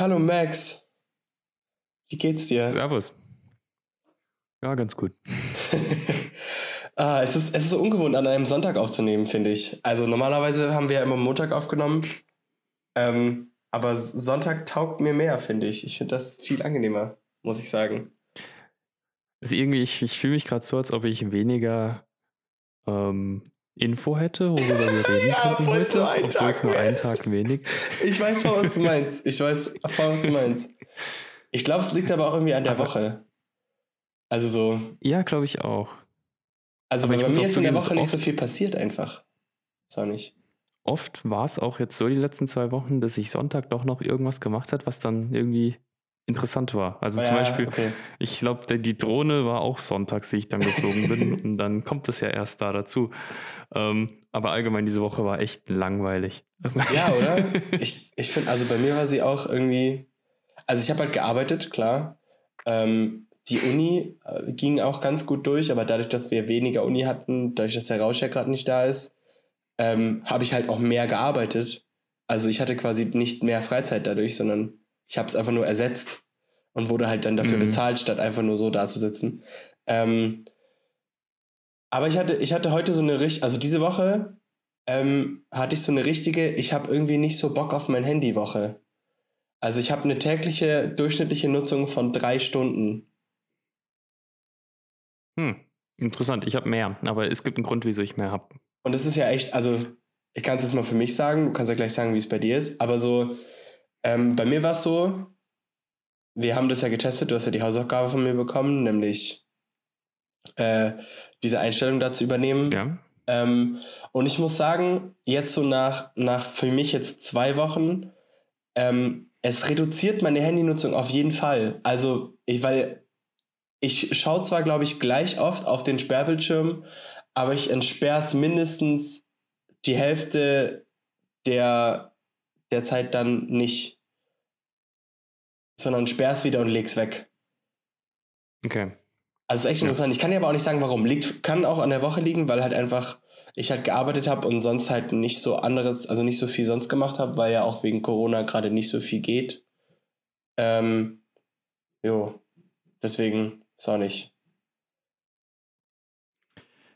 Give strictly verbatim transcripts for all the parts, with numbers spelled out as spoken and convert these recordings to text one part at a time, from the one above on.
Hallo Max, wie geht's dir? Servus. Ja, ganz gut. ah, es ist, es ist so ungewohnt, an einem Sonntag aufzunehmen, finde ich. Also normalerweise haben wir ja immer Montag aufgenommen, ähm, aber Sonntag taugt mir mehr, finde ich. Ich finde das viel angenehmer, muss ich sagen. Also irgendwie, ich, ich fühle mich gerade so, als ob ich weniger ähm, Info hätte, worüber wir reden ja, könnten heute, nur ein obwohl es nur einen Tag wenig. Ich weiß, was du meinst. Ich weiß, was du meinst. Ich glaube, es liegt aber auch irgendwie an der aber, Woche. Also so. Ja, glaube ich auch. Also bei mir ist in der Woche nicht so viel passiert einfach. Ist auch nicht. Oft war es auch jetzt so die letzten zwei Wochen, dass ich Sonntag doch noch irgendwas gemacht hat, was dann irgendwie interessant war. Also ja, zum Beispiel, okay. Ich glaube, die Drohne war auch sonntags, die ich dann geflogen bin und dann kommt das ja erst da dazu. Ähm, aber allgemein diese Woche war echt langweilig. Ja, oder? Ich, ich finde, also bei mir war sie auch irgendwie, also ich habe halt gearbeitet, klar. Ähm, die Uni ging auch ganz gut durch, aber dadurch, dass wir weniger Uni hatten, dadurch, dass der Rausch ja gerade nicht da ist, ähm, habe ich halt auch mehr gearbeitet. Also ich hatte quasi nicht mehr Freizeit dadurch, sondern ich habe es einfach nur ersetzt und wurde halt dann dafür mhm. bezahlt, statt einfach nur so dazusitzen. Ähm, aber ich hatte, ich hatte heute so eine richtige, also diese Woche ähm, hatte ich so eine richtige, ich habe irgendwie nicht so Bock auf mein Handy-Woche. Also ich habe eine tägliche durchschnittliche Nutzung von drei Stunden. Hm, interessant, ich habe mehr, aber es gibt einen Grund, wieso ich mehr habe. Und das ist ja echt, also ich kann es jetzt mal für mich sagen, du kannst ja gleich sagen, wie es bei dir ist, aber so... Ähm, bei mir war es so, wir haben das ja getestet, du hast ja die Hausaufgabe von mir bekommen, nämlich äh, diese Einstellung dazu übernehmen. Ja. Ähm, und ich muss sagen, jetzt so nach, nach für mich jetzt zwei Wochen, ähm, es reduziert meine Handynutzung auf jeden Fall. Also, ich, weil ich schaue zwar, glaube ich, gleich oft auf den Sperrbildschirm, aber ich entsperre es mindestens die Hälfte der... derzeit dann nicht, sondern sperr's wieder und leg's weg. Okay. Also ist echt interessant. Ja. Ich kann dir aber auch nicht sagen, warum. Liegt, kann auch an der Woche liegen, weil halt einfach ich halt gearbeitet habe und sonst halt nicht so anderes, also nicht so viel sonst gemacht habe, weil ja auch wegen Corona gerade nicht so viel geht. Ähm, jo. Deswegen ist auch nicht.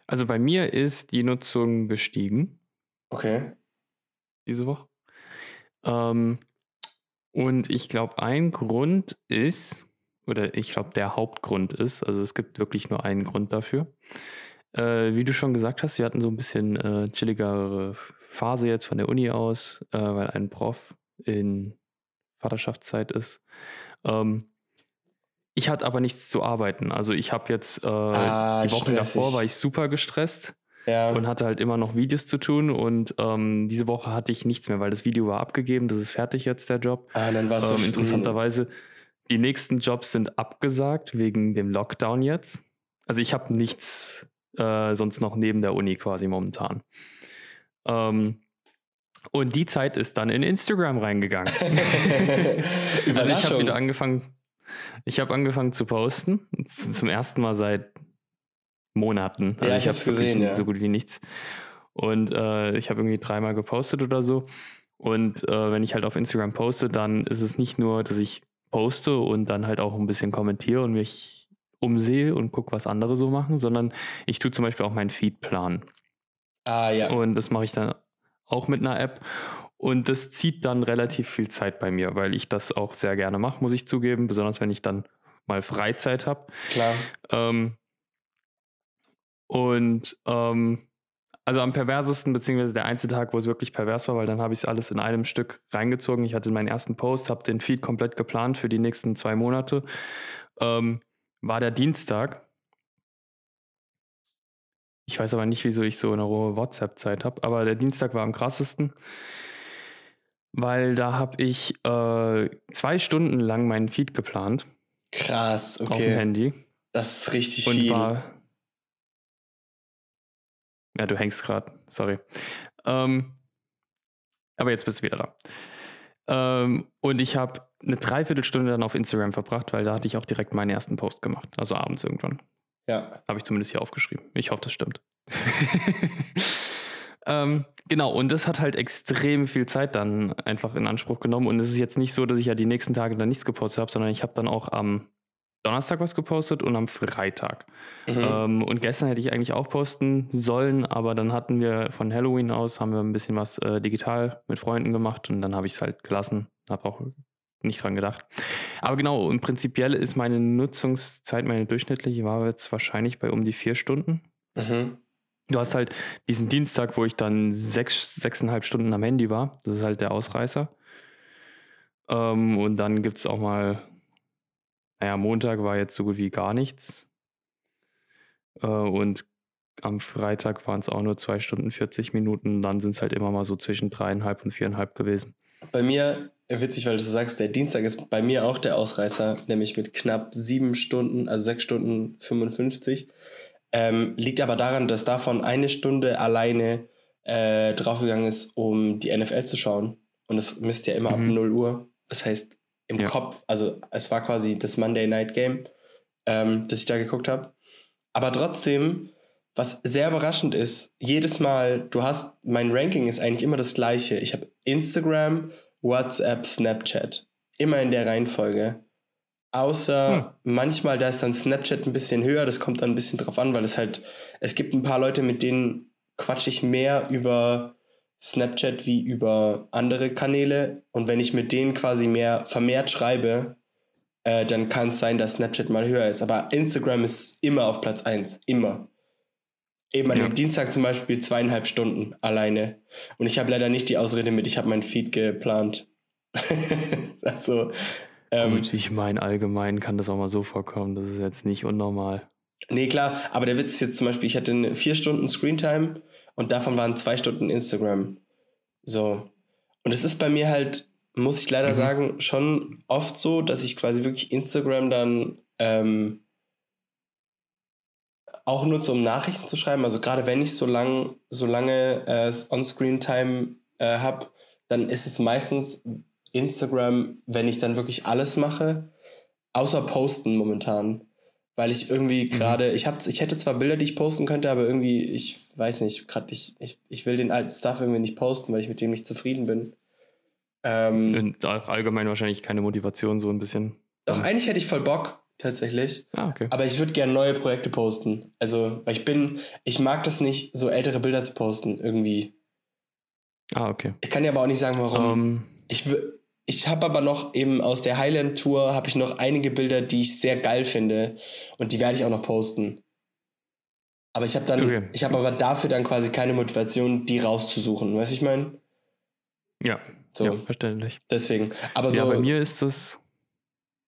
Also bei mir ist die Nutzung gestiegen. Okay. Diese Woche. Um, und ich glaube, ein Grund ist, oder ich glaube, der Hauptgrund ist, also es gibt wirklich nur einen Grund dafür. Äh, wie du schon gesagt hast, wir hatten so ein bisschen äh, chilligere Phase jetzt von der Uni aus, äh, weil ein Prof in Vaterschaftszeit ist. Ähm, ich hatte aber nichts zu arbeiten. Also ich habe jetzt äh, ah, die Wochen stressig. Davor war ich super gestresst. Ja. Und hatte halt immer noch Videos zu tun und ähm, diese Woche hatte ich nichts mehr, weil das Video war abgegeben, das ist fertig jetzt, der Job. Ah, dann war's ähm, so interessanterweise, die nächsten Jobs sind abgesagt wegen dem Lockdown jetzt. Also ich habe nichts äh, sonst noch neben der Uni quasi momentan. Ähm, und die Zeit ist dann in Instagram reingegangen. Also ich habe wieder angefangen, ich habe angefangen zu posten, zum ersten Mal seit Monaten. Also ja, ich habe es gesehen, ja. So gut wie nichts. Und äh, ich habe irgendwie dreimal gepostet oder so. Und äh, wenn ich halt auf Instagram poste, dann ist es nicht nur, dass ich poste und dann halt auch ein bisschen kommentiere und mich umsehe und gucke, was andere so machen, sondern ich tue zum Beispiel auch meinen Feed planen. Ah, ja. Und das mache ich dann auch mit einer App. Und das zieht dann relativ viel Zeit bei mir, weil ich das auch sehr gerne mache, muss ich zugeben, besonders wenn ich dann mal Freizeit habe. Klar. Ähm, Und ähm, also am perversesten, beziehungsweise der einzige Tag, wo es wirklich pervers war, weil dann habe ich es alles in einem Stück reingezogen. Ich hatte meinen ersten Post, habe den Feed komplett geplant für die nächsten zwei Monate. Ähm, war der Dienstag. Ich weiß aber nicht, wieso ich so eine rohe WhatsApp-Zeit habe, aber der Dienstag war am krassesten, weil da habe ich äh, zwei Stunden lang meinen Feed geplant. Krass, okay. Auf dem Handy. Das ist richtig und viel. Und war... Ja, du hängst gerade, sorry. Ähm, aber jetzt bist du wieder da. Ähm, und ich habe eine Dreiviertelstunde dann auf Instagram verbracht, weil da hatte ich auch direkt meinen ersten Post gemacht, also abends irgendwann. Ja. Habe ich zumindest hier aufgeschrieben. Ich hoffe, das stimmt. Ähm, genau, und das hat halt extrem viel Zeit dann einfach in Anspruch genommen. Und es ist jetzt nicht so, dass ich ja die nächsten Tage dann nichts gepostet habe, sondern ich habe dann auch am Donnerstag was gepostet und am Freitag. Mhm. Ähm, und gestern hätte ich eigentlich auch posten sollen, aber dann hatten wir von Halloween aus, haben wir ein bisschen was äh, digital mit Freunden gemacht und dann habe ich es halt gelassen. Habe auch nicht dran gedacht. Aber genau, und prinzipiell ist meine Nutzungszeit, meine durchschnittliche, war jetzt wahrscheinlich bei um die vier Stunden. Mhm. Du hast halt diesen Dienstag, wo ich dann sechs, sechseinhalb Stunden am Handy war. Das ist halt der Ausreißer. Ähm, und dann gibt es auch mal, naja, Montag war jetzt so gut wie gar nichts. Äh, und am Freitag waren es auch nur zwei Stunden, vierzig Minuten. Dann sind es halt immer mal so zwischen dreieinhalb und viereinhalb gewesen. Bei mir, witzig, weil du so sagst, der Dienstag ist bei mir auch der Ausreißer, nämlich mit knapp sieben Stunden, also sechs Stunden fünfundfünfzig. Ähm, liegt aber daran, dass davon eine Stunde alleine äh, draufgegangen ist, um die N F L zu schauen. Und das misst ja immer mhm. ab null Uhr. Das heißt, im ja. Kopf, also es war quasi das Monday Night Game, ähm, das ich da geguckt habe. Aber trotzdem, was sehr überraschend ist, jedes Mal, du hast, mein Ranking ist eigentlich immer das gleiche. Ich habe Instagram, WhatsApp, Snapchat. Immer in der Reihenfolge. Außer hm. manchmal, da ist dann Snapchat ein bisschen höher, das kommt dann ein bisschen drauf an, weil es halt, es gibt ein paar Leute, mit denen quatsche ich mehr über Snapchat wie über andere Kanäle, und wenn ich mit denen quasi mehr vermehrt schreibe, äh, dann kann es sein, dass Snapchat mal höher ist, aber Instagram ist immer auf Platz eins, immer. Eben an ja. dem Dienstag zum Beispiel zweieinhalb Stunden alleine, und ich habe leider nicht die Ausrede mit, ich habe meinen Feed geplant. Also Ähm, Gut, ich meine, allgemein kann das auch mal so vorkommen, das ist jetzt nicht unnormal. Nee, klar, aber der Witz ist jetzt zum Beispiel, ich hatte eine vier Stunden Screentime und davon waren zwei Stunden Instagram. So. Und es ist bei mir halt, muss ich leider mhm. sagen, schon oft so, dass ich quasi wirklich Instagram dann ähm, auch nutze, um Nachrichten zu schreiben. Also gerade wenn ich so, lang, so lange äh, On-Screen-Time äh, habe, dann ist es meistens Instagram, wenn ich dann wirklich alles mache, außer posten momentan, weil ich irgendwie gerade, mhm. ich hab, ich hätte zwar Bilder, die ich posten könnte, aber irgendwie, ich weiß nicht, gerade ich, ich, ich will den alten Stuff irgendwie nicht posten, weil ich mit dem nicht zufrieden bin. Ähm, Und auch allgemein wahrscheinlich keine Motivation, so ein bisschen. Doch, eigentlich hätte ich voll Bock, tatsächlich. Ah, okay. Aber ich würde gerne neue Projekte posten. Also, weil ich bin, ich mag das nicht, so ältere Bilder zu posten, irgendwie. Ah, okay. Ich kann dir aber auch nicht sagen, warum. Um, ich würde Ich habe aber noch eben aus der Highland-Tour habe ich noch einige Bilder, die ich sehr geil finde, und die werde ich auch noch posten. Aber ich habe dann, okay. ich habe aber dafür dann quasi keine Motivation, die rauszusuchen. Weißt du, ich meine? Ja, so. Ja, verständlich. Deswegen. Aber ja, so, bei mir ist das...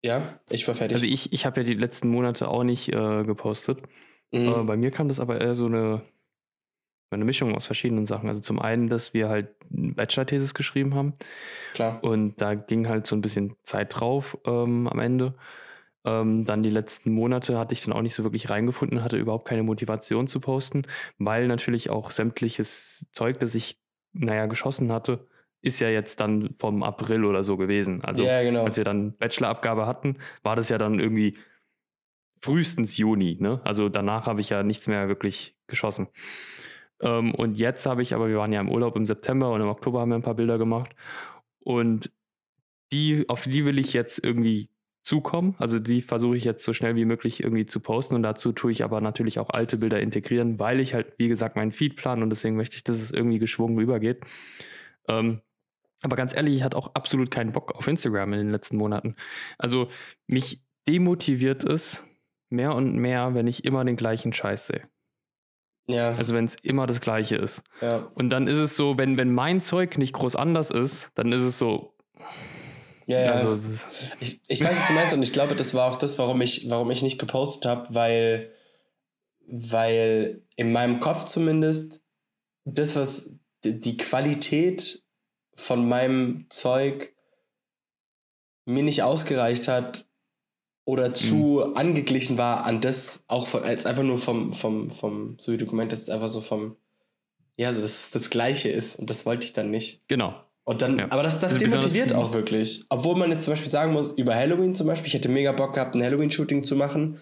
Ja, ich war fertig. Also ich, ich habe ja die letzten Monate auch nicht äh, gepostet. Mhm. Äh, bei mir kam das aber eher so eine, eine Mischung aus verschiedenen Sachen. Also zum einen, dass wir halt Bachelor-Thesis geschrieben haben. Klar. Und da ging halt so ein bisschen Zeit drauf ähm, am Ende. Ähm, dann die letzten Monate hatte ich dann auch nicht so wirklich reingefunden, hatte überhaupt keine Motivation zu posten, weil natürlich auch sämtliches Zeug, das ich, naja, geschossen hatte, ist ja jetzt dann vom April oder so gewesen. Also yeah, genau. Als wir dann Bachelorabgabe hatten, war das ja dann irgendwie frühestens Juni, ne? Also danach habe ich ja nichts mehr wirklich geschossen. Um, und jetzt habe ich, aber wir waren ja im Urlaub im September und im Oktober haben wir ein paar Bilder gemacht, und die, auf die will ich jetzt irgendwie zukommen, also die versuche ich jetzt so schnell wie möglich irgendwie zu posten, und dazu tue ich aber natürlich auch alte Bilder integrieren, weil ich halt, wie gesagt, meinen Feed plane, und deswegen möchte ich, dass es irgendwie geschwungen rübergeht. Um, aber ganz ehrlich, ich hatte auch absolut keinen Bock auf Instagram in den letzten Monaten. Also mich demotiviert es mehr und mehr, wenn ich immer den gleichen Scheiß sehe. Ja. Also wenn es immer das Gleiche ist. Ja. Und dann ist es so, wenn, wenn mein Zeug nicht groß anders ist, dann ist es so... Ja, ja. Also, ich, ich weiß, was du meinst, und ich glaube, das war auch das, warum ich, warum ich nicht gepostet habe, weil, weil in meinem Kopf zumindest das, was die Qualität von meinem Zeug mir nicht ausgereicht hat, oder zu mhm. angeglichen war an das, auch von, als einfach nur vom, vom, vom, so wie du gemeint hast, einfach so vom, ja, so dass das Gleiche ist, und das wollte ich dann nicht. Genau. Und dann, ja. aber das, das, das demotiviert auch wirklich. Obwohl man jetzt zum Beispiel sagen muss, über Halloween zum Beispiel, ich hätte mega Bock gehabt, ein Halloween-Shooting zu machen,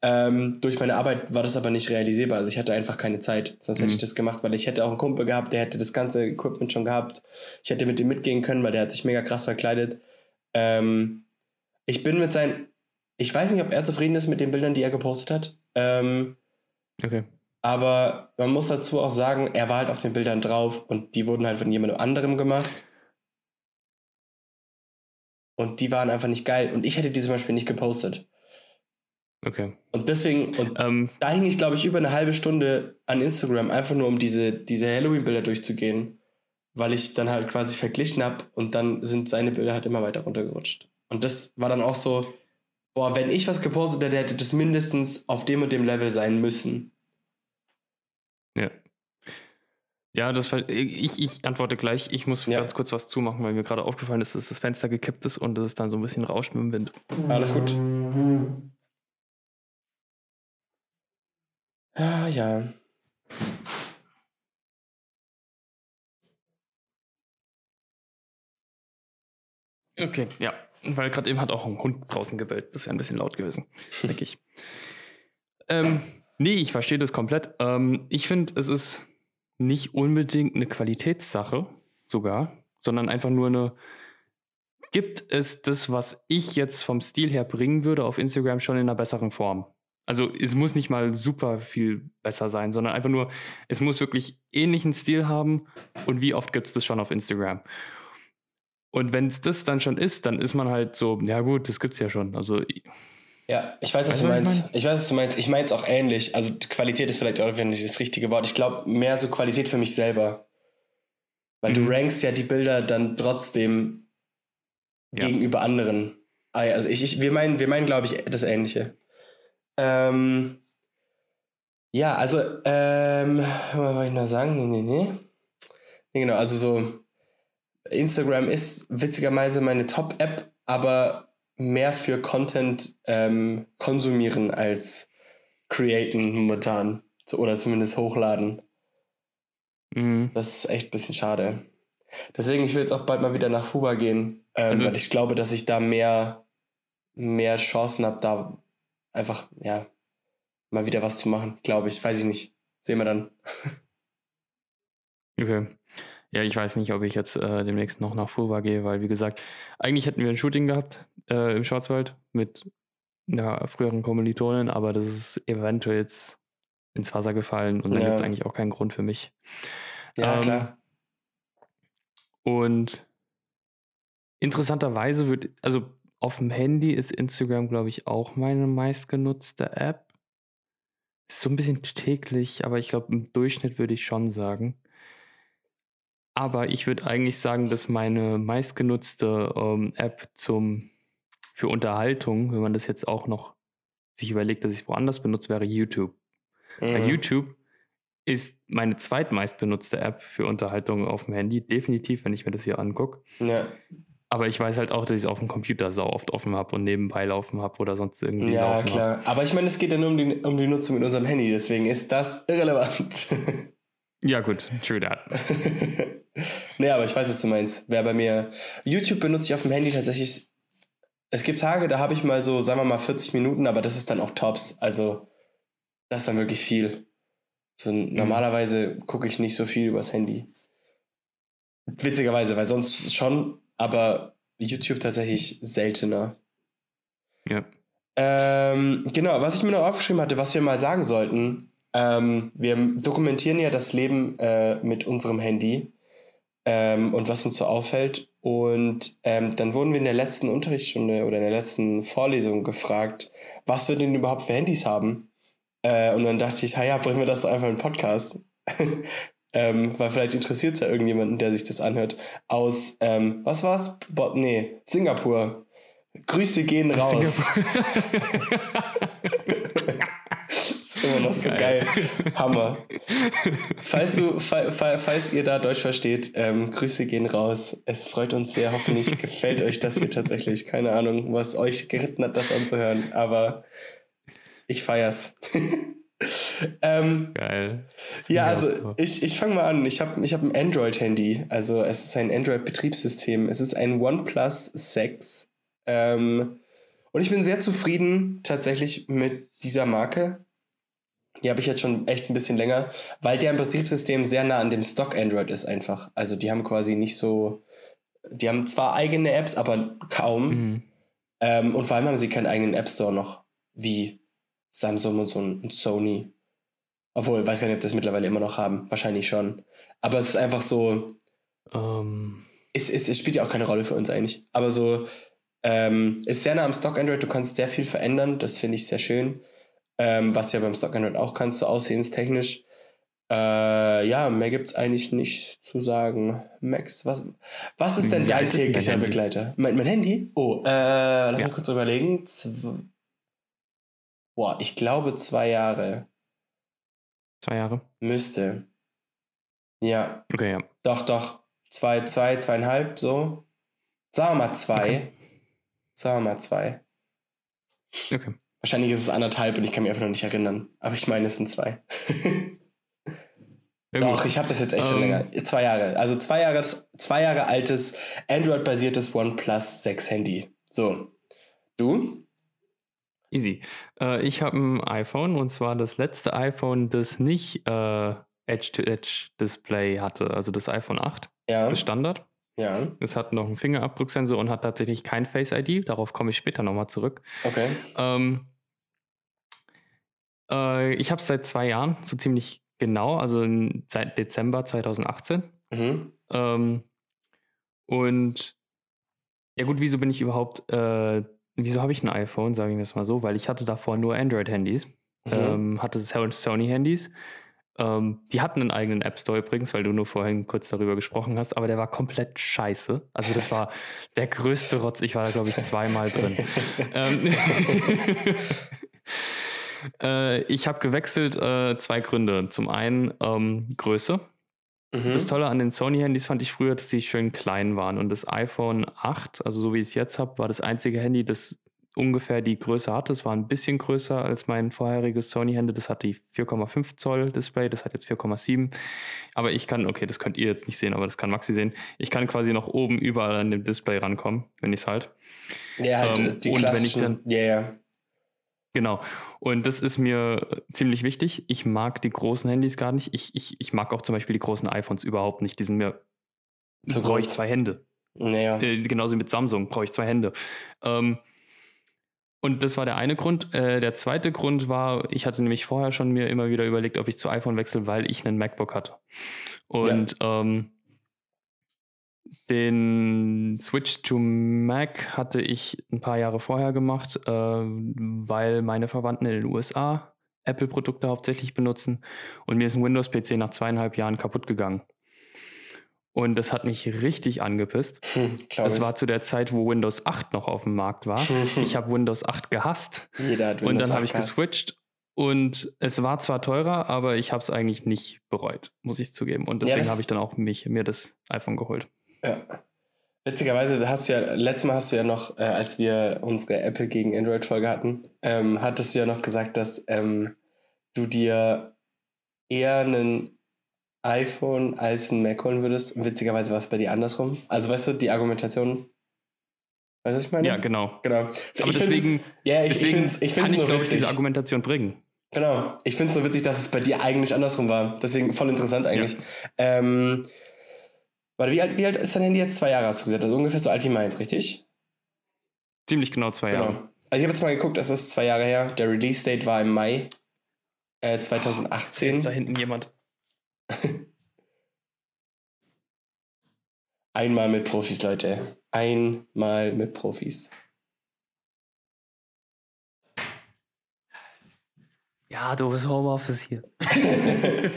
Ähm, durch meine Arbeit war das aber nicht realisierbar. Also ich hatte einfach keine Zeit, sonst mhm. hätte ich das gemacht, weil ich hätte auch einen Kumpel gehabt, der hätte das ganze Equipment schon gehabt. Ich hätte mit dem mitgehen können, weil der hat sich mega krass verkleidet. Ähm, ich bin mit seinen... Ich weiß nicht, ob er zufrieden ist mit den Bildern, die er gepostet hat. Ähm, okay. Aber man muss dazu auch sagen, er war halt auf den Bildern drauf und die wurden halt von jemandem anderem gemacht. Und die waren einfach nicht geil. Und ich hätte die zum Beispiel nicht gepostet. Okay. Und deswegen, und um, da hing ich, glaube ich, über eine halbe Stunde an Instagram, einfach nur um diese, diese Halloween-Bilder durchzugehen, weil ich dann halt quasi verglichen habe und dann sind seine Bilder halt immer weiter runtergerutscht. Und das war dann auch so, boah, wenn ich was gepostet hätte, hätte das mindestens auf dem und dem Level sein müssen. Ja. Ja, das ich, ich antworte gleich. Ich muss ja. ganz kurz was zumachen, weil mir gerade aufgefallen ist, dass das Fenster gekippt ist und dass es dann so ein bisschen rauscht mit dem Wind. Alles gut. Ja, ja. Okay, ja. Weil gerade eben hat auch ein Hund draußen gebellt. Das wäre ein bisschen laut gewesen, denke ich. Ähm, nee, ich verstehe das komplett. Ähm, ich finde, es ist nicht unbedingt eine Qualitätssache sogar, sondern einfach nur eine, gibt es das, was ich jetzt vom Stil her bringen würde, auf Instagram schon in einer besseren Form? Also es muss nicht mal super viel besser sein, sondern einfach nur, es muss wirklich ähnlichen Stil haben und wie oft gibt es das schon auf Instagram? Und wenn es das dann schon ist, dann ist man halt so, ja gut, das gibt's ja schon. Also ja, ich weiß, was du meinst. Ich weiß, was du meinst. Ich meine es auch ähnlich. Also Qualität ist vielleicht auch nicht das richtige Wort. Ich glaube, mehr so Qualität für mich selber. Weil mhm. du rankst ja die Bilder dann trotzdem ja. gegenüber anderen. Also ich, ich, wir meinen, wir meinen, glaube ich, das Ähnliche. Ähm, ja, also, ähm, was wollte ich noch sagen? Nee, nee, nee. Nee, genau, also so, Instagram ist witzigerweise meine Top-App, aber mehr für Content ähm, konsumieren als createn momentan. So, oder zumindest hochladen. Mhm. Das ist echt ein bisschen schade. Deswegen, ich will jetzt auch bald mal wieder nach Fuba gehen, ähm, also, weil ich glaube, dass ich da mehr, mehr Chancen habe, da einfach, ja, mal wieder was zu machen, glaube ich. Weiß ich nicht. Sehen wir dann. Okay. Ja, ich weiß nicht, ob ich jetzt äh, demnächst noch nach Fulda gehe, weil, wie gesagt, eigentlich hätten wir ein Shooting gehabt äh, im Schwarzwald mit einer früheren Kommilitonin, aber das ist eventuell jetzt ins Wasser gefallen und dann ja. gibt es eigentlich auch keinen Grund für mich. Ja, ähm, klar. Und interessanterweise wird, also auf dem Handy ist Instagram, glaube ich, auch meine meistgenutzte App. Ist so ein bisschen täglich, aber ich glaube, im Durchschnitt würde ich schon sagen. Aber ich würde eigentlich sagen, dass meine meistgenutzte ähm, App zum, für Unterhaltung, wenn man das jetzt auch noch sich überlegt, dass ich es woanders benutze, wäre YouTube. Mhm. Weil YouTube ist meine zweitmeistbenutzte App für Unterhaltung auf dem Handy. Definitiv, wenn ich mir das hier angucke. Ja. Aber ich weiß halt auch, dass ich es auf dem Computer sau oft offen habe und nebenbei laufen habe oder sonst irgendwie ja, laufen Ja, klar. Hab. Aber ich meine, es geht ja nur um die, um die Nutzung mit unserem Handy, deswegen ist das irrelevant. Ja gut, true that. Nee, aber ich weiß, was du meinst. Wer bei mir... YouTube benutze ich auf dem Handy tatsächlich... Es gibt Tage, da habe ich mal so, sagen wir mal, vierzig Minuten, aber das ist dann auch tops. Also, das ist dann wirklich viel. So, mhm. Normalerweise gucke ich nicht so viel übers Handy. Witzigerweise, weil sonst schon... Aber YouTube tatsächlich seltener. Ja. Ähm, genau, was ich mir noch aufgeschrieben hatte, was wir mal sagen sollten. Ähm, wir dokumentieren ja das Leben äh, mit unserem Handy ähm, und was uns so auffällt. Und ähm, dann wurden wir in der letzten Unterrichtsstunde oder in der letzten Vorlesung gefragt, was wir denn überhaupt für Handys haben. Äh, und dann dachte ich, ha ja, bringen wir das doch einfach in den Podcast. Ähm, weil vielleicht interessiert es ja irgendjemanden, der sich das anhört, aus, ähm, was war's? Bo- nee, Singapur. Grüße gehen aus raus. Ist immer noch so geil. geil. Hammer. Falls, du, fa- fa- falls ihr da Deutsch versteht, ähm, Grüße gehen raus. Es freut uns sehr. Hoffentlich gefällt euch das hier tatsächlich. Keine Ahnung, was euch geritten hat, das anzuhören, aber ich feier's. ähm, Geil. Ja, also ich, ich fange mal an. Ich habe ich hab ein Android-Handy. Also es ist ein Android-Betriebssystem. Es ist ein OnePlus sechs. Ähm, Und ich bin sehr zufrieden tatsächlich mit dieser Marke. Die habe ich jetzt schon echt ein bisschen länger, weil deren Betriebssystem sehr nah an dem Stock Android ist einfach. Also die haben quasi nicht so, die haben zwar eigene Apps, aber kaum. Mhm. Ähm, und vor allem haben sie keinen eigenen App Store noch, wie Samsung und, so und Sony. Obwohl, ich weiß gar nicht, ob das mittlerweile immer noch haben. Wahrscheinlich schon. Aber es ist einfach so, um. es, es, es spielt ja auch keine Rolle für uns eigentlich. Aber so, ähm, ist sehr nah am Stock Android, du kannst sehr viel verändern, das finde ich sehr schön. Ähm, was du ja beim Stock Android auch kannst, so aussehenstechnisch. Äh, ja, mehr gibt's eigentlich nicht zu sagen. Max, was, was ist denn ja, dein täglicher Begleiter? Mein, mein Handy? Oh, äh, lass mich ja. kurz überlegen. Zw- Boah, ich glaube zwei Jahre. Zwei Jahre? Müsste. Ja. Okay, ja. Doch, doch. Zwei, zwei, zweieinhalb, so. Sagen wir mal zwei. Okay. Sagen wir mal zwei. Okay. Wahrscheinlich ist es anderthalb und ich kann mich einfach noch nicht erinnern. Aber ich meine, es sind zwei. Doch, ich habe das jetzt echt schon um, länger. Zwei Jahre. Also zwei Jahre, zwei Jahre altes Android-basiertes OnePlus sechs Handy. So. Du? Easy. Äh, ich habe ein iPhone und zwar das letzte iPhone, das nicht äh, Edge-to-Edge-Display hatte. Also das iPhone acht. Ja. Das Standard. Ja. Es hat noch einen Fingerabdrucksensor und hat tatsächlich kein Face I D. Darauf komme ich später nochmal zurück. Okay. Ähm, äh, ich habe es seit zwei Jahren, so ziemlich genau, also in, seit Dezember zwanzig achtzehn. Mhm. Ähm, und ja gut, wieso bin ich überhaupt, äh, wieso habe ich ein iPhone, sage ich das mal so, weil ich hatte davor nur Android-Handys, mhm. ähm, hatte Sony-Handys. Um, die hatten einen eigenen App Store übrigens, weil du nur vorhin kurz darüber gesprochen hast, aber der war komplett scheiße. Also das war der größte Rotz. Ich war da, glaube ich, zweimal drin. äh, ich habe gewechselt, äh, zwei Gründe. Zum einen ähm, Größe. Mhm. Das Tolle an den Sony-Handys fand ich früher, dass die schön klein waren. Und das iPhone acht, also so wie ich es jetzt habe, war das einzige Handy, das ungefähr die Größe hatte. Es war ein bisschen größer als mein vorheriges Sony-Handy. Das hatte die vier Komma fünf Zoll Display, das hat jetzt vier Komma sieben. Aber ich kann, okay, das könnt ihr jetzt nicht sehen, aber das kann Maxi sehen. Ich kann quasi noch oben überall an dem Display rankommen, wenn ich es halt. Ja, halt ähm, die klassischen, ja, ja. Yeah. Genau. Und das ist mir ziemlich wichtig. Ich mag die großen Handys gar nicht. Ich, ich, ich mag auch zum Beispiel die großen iPhones überhaupt nicht. Die sind mir, so brauche ich zwei Hände. Naja. Äh, genauso mit Samsung brauche ich zwei Hände. Ähm, Und das war der eine Grund. Äh, der zweite Grund war, ich hatte nämlich vorher schon mir immer wieder überlegt, ob ich zu iPhone wechsle, weil ich einen MacBook hatte. Und ja. ähm, den Switch to Mac hatte ich ein paar Jahre vorher gemacht, äh, weil meine Verwandten in den U S A Apple-Produkte hauptsächlich benutzen. Und mir ist ein Windows-P C nach zweieinhalb Jahren kaputt gegangen. Und das hat mich richtig angepisst. Hm, das war zu der Zeit, wo Windows acht noch auf dem Markt war. Ich habe Windows acht gehasst. Jeder hat Windows und dann habe ich geswitcht. Und es war zwar teurer, aber ich habe es eigentlich nicht bereut, muss ich zugeben. Und deswegen ja, habe ich dann auch mich, mir das iPhone geholt. Ja. Witzigerweise hast du ja, letztes Mal hast du ja noch, äh, als wir unsere Apple gegen Android-Folge hatten, ähm, hattest du ja noch gesagt, dass ähm, du dir eher einen iPhone als ein Mac holen würdest. Witzigerweise war es bei dir andersrum. Also weißt du, die Argumentation, weißt du, was ich meine? Ja, genau. genau. Aber ich deswegen, ja, ich, deswegen ich find's, ich find's kann ich, glaube ich, diese Argumentation bringen. Genau. Ich finde es so witzig, dass es bei dir eigentlich andersrum war. Deswegen voll interessant eigentlich. Ja. Ähm, warte, wie alt, wie alt ist dein Handy jetzt? Zwei Jahre hast du gesagt. Also ungefähr so alt wie meins, richtig? Ziemlich genau zwei Jahre. Genau. Also ich habe jetzt mal geguckt, das ist zwei Jahre her. Der Release-Date war im Mai äh, zwanzig achtzehn. Oh, ist da hinten jemand? Einmal mit Profis, Leute. Einmal mit Profis. Ja, du bist Homeoffice hier. Weil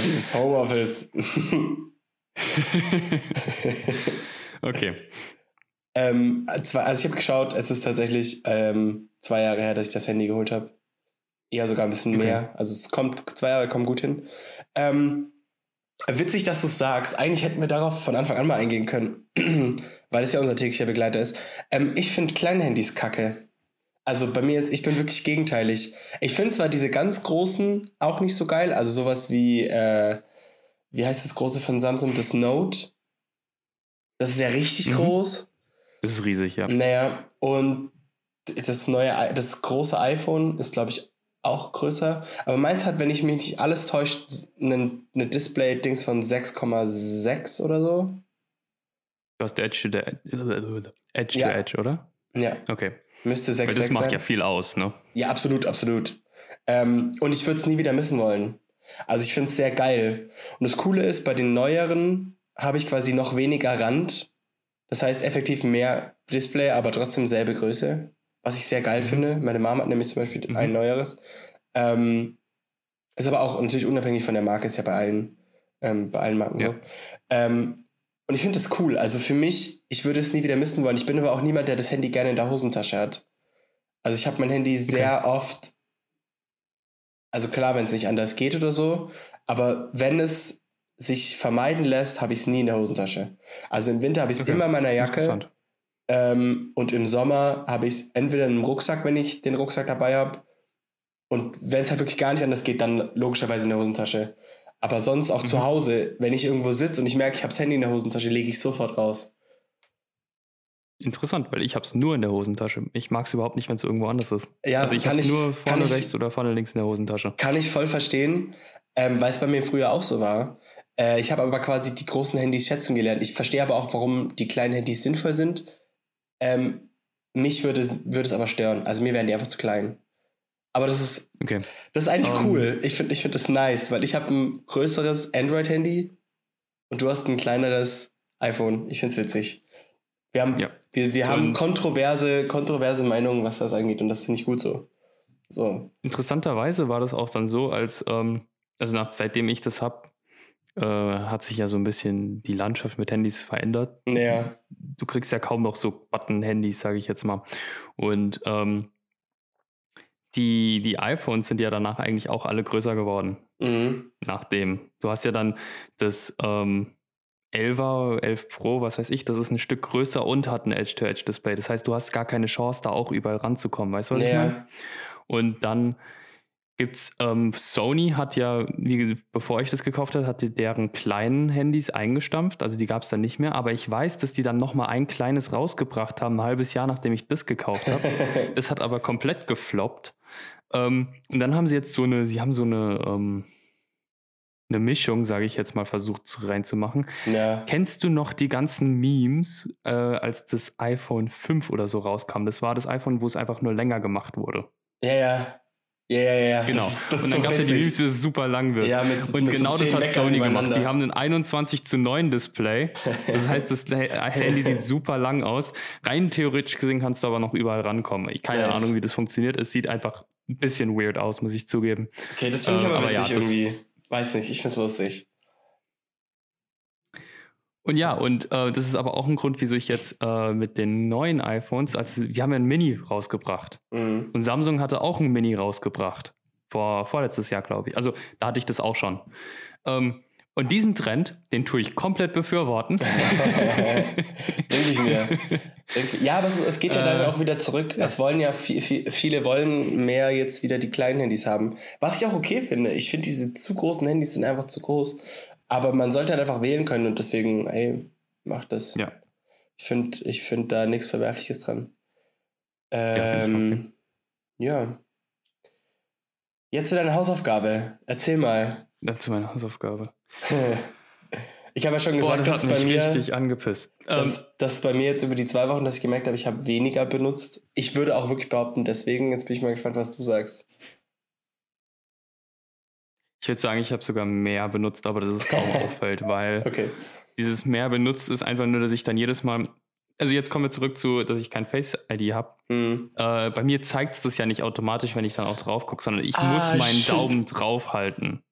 dieses Homeoffice. Okay. Ähm, also ich habe geschaut, es ist tatsächlich ähm, zwei Jahre her, dass ich das Handy geholt habe. Eher sogar ein bisschen okay. mehr. Also es kommt, zwei Jahre kommen gut hin. Ähm, Witzig, dass du es sagst. Eigentlich hätten wir darauf von Anfang an mal eingehen können, weil es ja unser täglicher Begleiter ist. Ähm, ich finde Kleinhandys kacke. Also bei mir ist, ich bin wirklich gegenteilig. Ich finde zwar diese ganz großen auch nicht so geil, also sowas wie, äh, wie heißt das große von Samsung, das Note. Das ist ja richtig mhm. groß. Das ist riesig, ja. Naja, und das neue, das große iPhone ist, glaube ich, auch größer. Aber meins hat, wenn ich mich nicht alles täuscht, eine ne Display-Dings von sechs Komma sechs oder so. Du hast Edge to the Edge, edge, ja. to edge oder? Ja. Okay. Müsste sechs Komma sechs sein. Das macht ja viel aus, ne? Ja, absolut, absolut. Ähm, und ich würde es nie wieder missen wollen. Also ich finde es sehr geil. Und das Coole ist, bei den neueren habe ich quasi noch weniger Rand. Das heißt effektiv mehr Display, aber trotzdem selbe Größe. Was ich sehr geil mhm. finde. Meine Mama hat nämlich zum Beispiel mhm. ein neueres. Ähm, ist aber auch natürlich unabhängig von der Marke, ist ja bei allen, ähm, bei allen Marken ja. so. Ähm, und ich finde das cool. Also für mich, ich würde es nie wieder missen wollen. Ich bin aber auch niemand, der das Handy gerne in der Hosentasche hat. Also ich habe mein Handy sehr okay. oft, also klar, wenn es nicht anders geht oder so, aber wenn es sich vermeiden lässt, habe ich es nie in der Hosentasche. Also im Winter habe ich es okay. immer in meiner Jacke. Ähm, und im Sommer habe ich es entweder im Rucksack, wenn ich den Rucksack dabei habe. Und wenn es halt wirklich gar nicht anders geht, dann logischerweise in der Hosentasche. Aber sonst auch mhm. zu Hause, wenn ich irgendwo sitze und ich merke, ich habe das Handy in der Hosentasche, lege ich es sofort raus. Interessant, weil ich habe es nur in der Hosentasche. Ich mag es überhaupt nicht, wenn es irgendwo anders ist. Ja, also ich habe es nur vorne ich, rechts oder vorne links in der Hosentasche. Kann ich voll verstehen, ähm, weil es bei mir früher auch so war. Äh, ich habe aber quasi die großen Handys schätzen gelernt. Ich verstehe aber auch, warum die kleinen Handys sinnvoll sind. Ähm, mich würde es, würde es aber stören. Also mir wären die einfach zu klein. Aber das ist, okay. das ist eigentlich um, cool. Ich finde ich find das nice, weil ich habe ein größeres Android-Handy und du hast ein kleineres iPhone. Ich finde es witzig. Wir haben, ja. wir, wir haben kontroverse, kontroverse Meinungen, was das angeht, und das ist nicht gut so. so. Interessanterweise war das auch dann so, als ähm, also nach, seitdem ich das habe, äh, hat sich ja so ein bisschen die Landschaft mit Handys verändert. Ja. Du kriegst ja kaum noch so Button-Handys, sage ich jetzt mal. Und ähm, die, die iPhones sind ja danach eigentlich auch alle größer geworden. Mhm. Nachdem. Du hast ja dann das... Ähm, elfer, elf Pro, was weiß ich, das ist ein Stück größer und hat ein Edge-to-Edge-Display. Das heißt, du hast gar keine Chance, da auch überall ranzukommen. Weißt du, was ja. ich meine? Und dann gibt's, ähm, Sony hat ja, wie, bevor ich das gekauft habe, hat die deren kleinen Handys eingestampft. Also die gab es dann nicht mehr. Aber ich weiß, dass die dann nochmal ein kleines rausgebracht haben, ein halbes Jahr, nachdem ich das gekauft habe. Das hat aber komplett gefloppt. Ähm, und dann haben sie jetzt so eine, sie haben so eine, ähm, eine Mischung, sage ich jetzt mal, versucht reinzumachen. Ja. Kennst du noch die ganzen Memes, äh, als das iPhone fünf oder so rauskam? Das war das iPhone, wo es einfach nur länger gemacht wurde. Ja, ja. Ja, ja, ja. Genau. Das, das und dann so gab es ja die Memes, wo es super lang wird. Ja, mit, und mit genau so das hat Lecker Sony gemacht. Die haben ein einundzwanzig zu neun Display. Das heißt, das Handy sieht super lang aus. Rein theoretisch gesehen kannst du aber noch überall rankommen. Ich keine nice. Ahnung, wie das funktioniert. Es sieht einfach ein bisschen weird aus, muss ich zugeben. Okay, das finde ich aber, äh, aber witzig ja, irgendwie. Weiß nicht, ich find's lustig. Und ja, und äh, das ist aber auch ein Grund, wieso ich jetzt äh, mit den neuen iPhones, also die haben ja ein Mini rausgebracht. Mhm. Und Samsung hatte auch ein Mini rausgebracht. Vor, vorletztes Jahr, glaube ich. Also da hatte ich das auch schon. Ähm, und diesen Trend, den tue ich komplett befürworten. Denke ich mir. Denk, ja, aber es, es geht ja äh, dann auch wieder zurück. Ja. Es wollen ja viel, viel, viele wollen mehr jetzt wieder die kleinen Handys haben. Was ich auch okay finde. Ich finde, diese zu großen Handys sind einfach zu groß. Aber man sollte halt einfach wählen können und deswegen, ey, mach das. Ja. Ich finde ich find da nichts Verwerfliches dran. Ähm, ja, okay. ja. Jetzt zu deiner Hausaufgabe. Erzähl mal. Das ist meine Hausaufgabe. Ich habe ja schon gesagt, Boah, das dass bei mir richtig angepisst. Dass, dass bei mir jetzt über die zwei Wochen, dass ich gemerkt habe, ich habe weniger benutzt. Ich würde auch wirklich behaupten, deswegen, jetzt bin ich mal gespannt, was du sagst. Ich würde sagen, ich habe sogar mehr benutzt, aber das ist kaum auffällt, weil okay. dieses mehr benutzt ist einfach nur, dass ich dann jedes Mal, also jetzt kommen wir zurück zu, dass ich kein Face-I D habe. Mhm. Äh, bei mir zeigt es das ja nicht automatisch, wenn ich dann auch drauf gucke, sondern ich ah, muss meinen shit. Daumen draufhalten.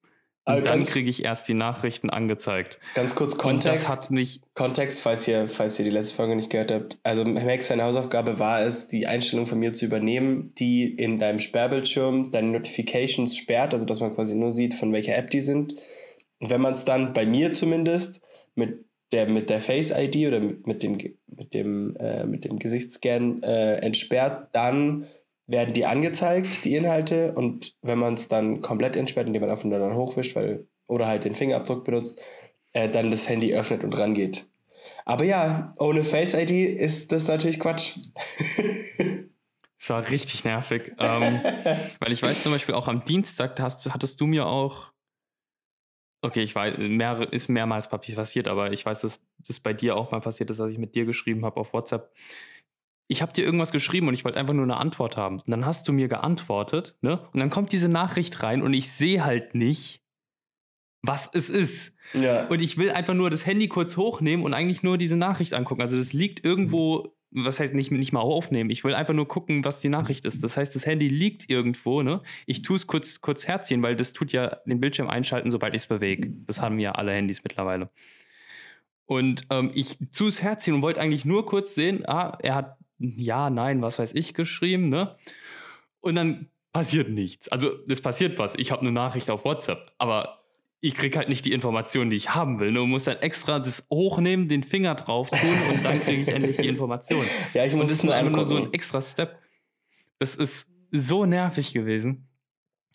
Und also dann kriege ich erst die Nachrichten angezeigt. Ganz kurz Kontext. Das hat mich Kontext, falls ihr, falls ihr die letzte Folge nicht gehört habt. Also Max, seine Hausaufgabe war es, die Einstellung von mir zu übernehmen, die in deinem Sperrbildschirm deine Notifications sperrt, also dass man quasi nur sieht, von welcher App die sind. Und wenn man es dann, bei mir zumindest, mit der, mit der Face-I D oder mit, mit dem, mit dem, äh, mit dem Gesichtsscan äh, entsperrt, dann werden die angezeigt, die Inhalte, und wenn man es dann komplett entsperrt, indem man einfach nur dann hochwischt, weil, oder halt den Fingerabdruck benutzt, äh, dann das Handy öffnet und rangeht. Aber ja, ohne Face-I D ist das natürlich Quatsch. Es war richtig nervig. ähm, weil ich weiß zum Beispiel auch am Dienstag, da hast, hattest du mir auch, okay, ich weiß, mehr, ist mehrmals passiert, aber ich weiß, dass das bei dir auch mal passiert ist, dass ich mit dir geschrieben habe auf WhatsApp. Ich habe dir irgendwas geschrieben und ich wollte einfach nur eine Antwort haben. Und dann hast du mir geantwortet, ne? Und dann kommt diese Nachricht rein und ich sehe halt nicht, was es ist. Ja. Und ich will einfach nur das Handy kurz hochnehmen und eigentlich nur diese Nachricht angucken. Also das liegt irgendwo... Mhm. Was heißt nicht, nicht mal aufnehmen? Ich will einfach nur gucken, was die Nachricht ist. Das heißt, das Handy liegt irgendwo, ne? Ich tue es kurz, kurz herziehen, weil das tut ja den Bildschirm einschalten, sobald ich es bewege. Das haben ja alle Handys mittlerweile. Und ähm, ich tue es herziehen und wollte eigentlich nur kurz sehen, ah, er hat ja, nein, was weiß ich geschrieben, ne? Und dann passiert nichts. Also es passiert was. Ich habe eine Nachricht auf WhatsApp, aber... ich krieg halt nicht die Informationen, die ich haben will. Ne? Und muss dann extra das hochnehmen, den Finger drauf tun und dann kriege ich endlich die Informationen. Ja, ich muss das ist nur einfach nur so ein extra Step. Das ist so nervig gewesen.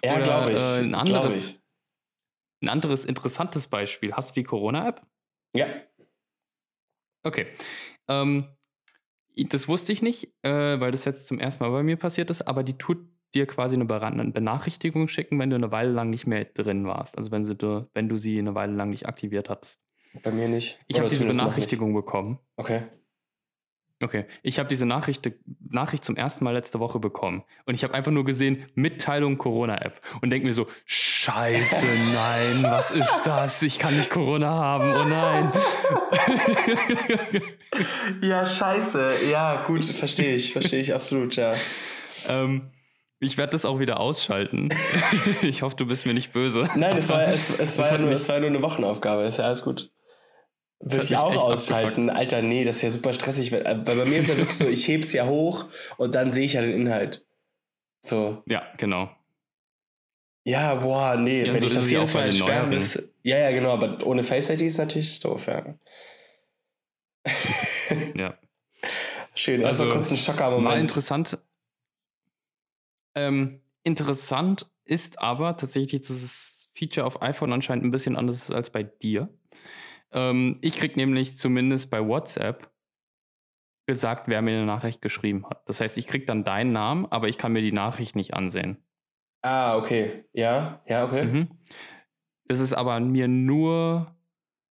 Ja, glaube ich. Äh, ein, anderes, glaub ich. ein anderes interessantes Beispiel. Hast du die Corona-App? Ja. Okay. Ähm, das wusste ich nicht, äh, weil das jetzt zum ersten Mal bei mir passiert ist, aber die tut dir quasi eine Benachrichtigung schicken, wenn du eine Weile lang nicht mehr drin warst. Also wenn, sie, wenn du sie eine Weile lang nicht aktiviert hattest. Bei mir nicht. Ich habe diese Benachrichtigung bekommen. Okay. Okay. Ich habe diese Nachricht, Nachricht zum ersten Mal letzte Woche bekommen. Und ich habe einfach nur gesehen, Mitteilung Corona-App. Und denke mir so, scheiße, nein, was ist das? Ich kann nicht Corona haben, oh nein. Ja, scheiße. Ja, gut, verstehe ich. Verstehe ich absolut, ja. Ähm, Ich werde das auch wieder ausschalten. Ich hoffe, du bist mir nicht böse. Nein, es war, es, es war, ja nur, es war ja nur eine Wochenaufgabe. Ist ja alles gut. Würde ich auch ausschalten? Abgefuckt. Alter, nee, das ist ja super stressig. Weil bei mir ist ja wirklich so, ich heb's ja hoch und dann sehe ich ja den Inhalt. So. Ja, genau. Ja, boah, nee. Ja, wenn so ich das jedes Mal entsperren müsste. Ja, ja, genau. Aber ohne Face I D ist natürlich doof, ja. Ja. Schön. Also, erstmal kurz einen Schocker-Moment. Mal interessant... Ähm, interessant ist aber tatsächlich, dass das Feature auf iPhone anscheinend ein bisschen anders ist als bei dir. Ähm, ich krieg nämlich zumindest bei WhatsApp gesagt, wer mir eine Nachricht geschrieben hat. Das heißt, ich krieg dann deinen Namen, aber ich kann mir die Nachricht nicht ansehen. Ah, okay. Ja, ja, okay. Mhm. Das ist aber an mir nur,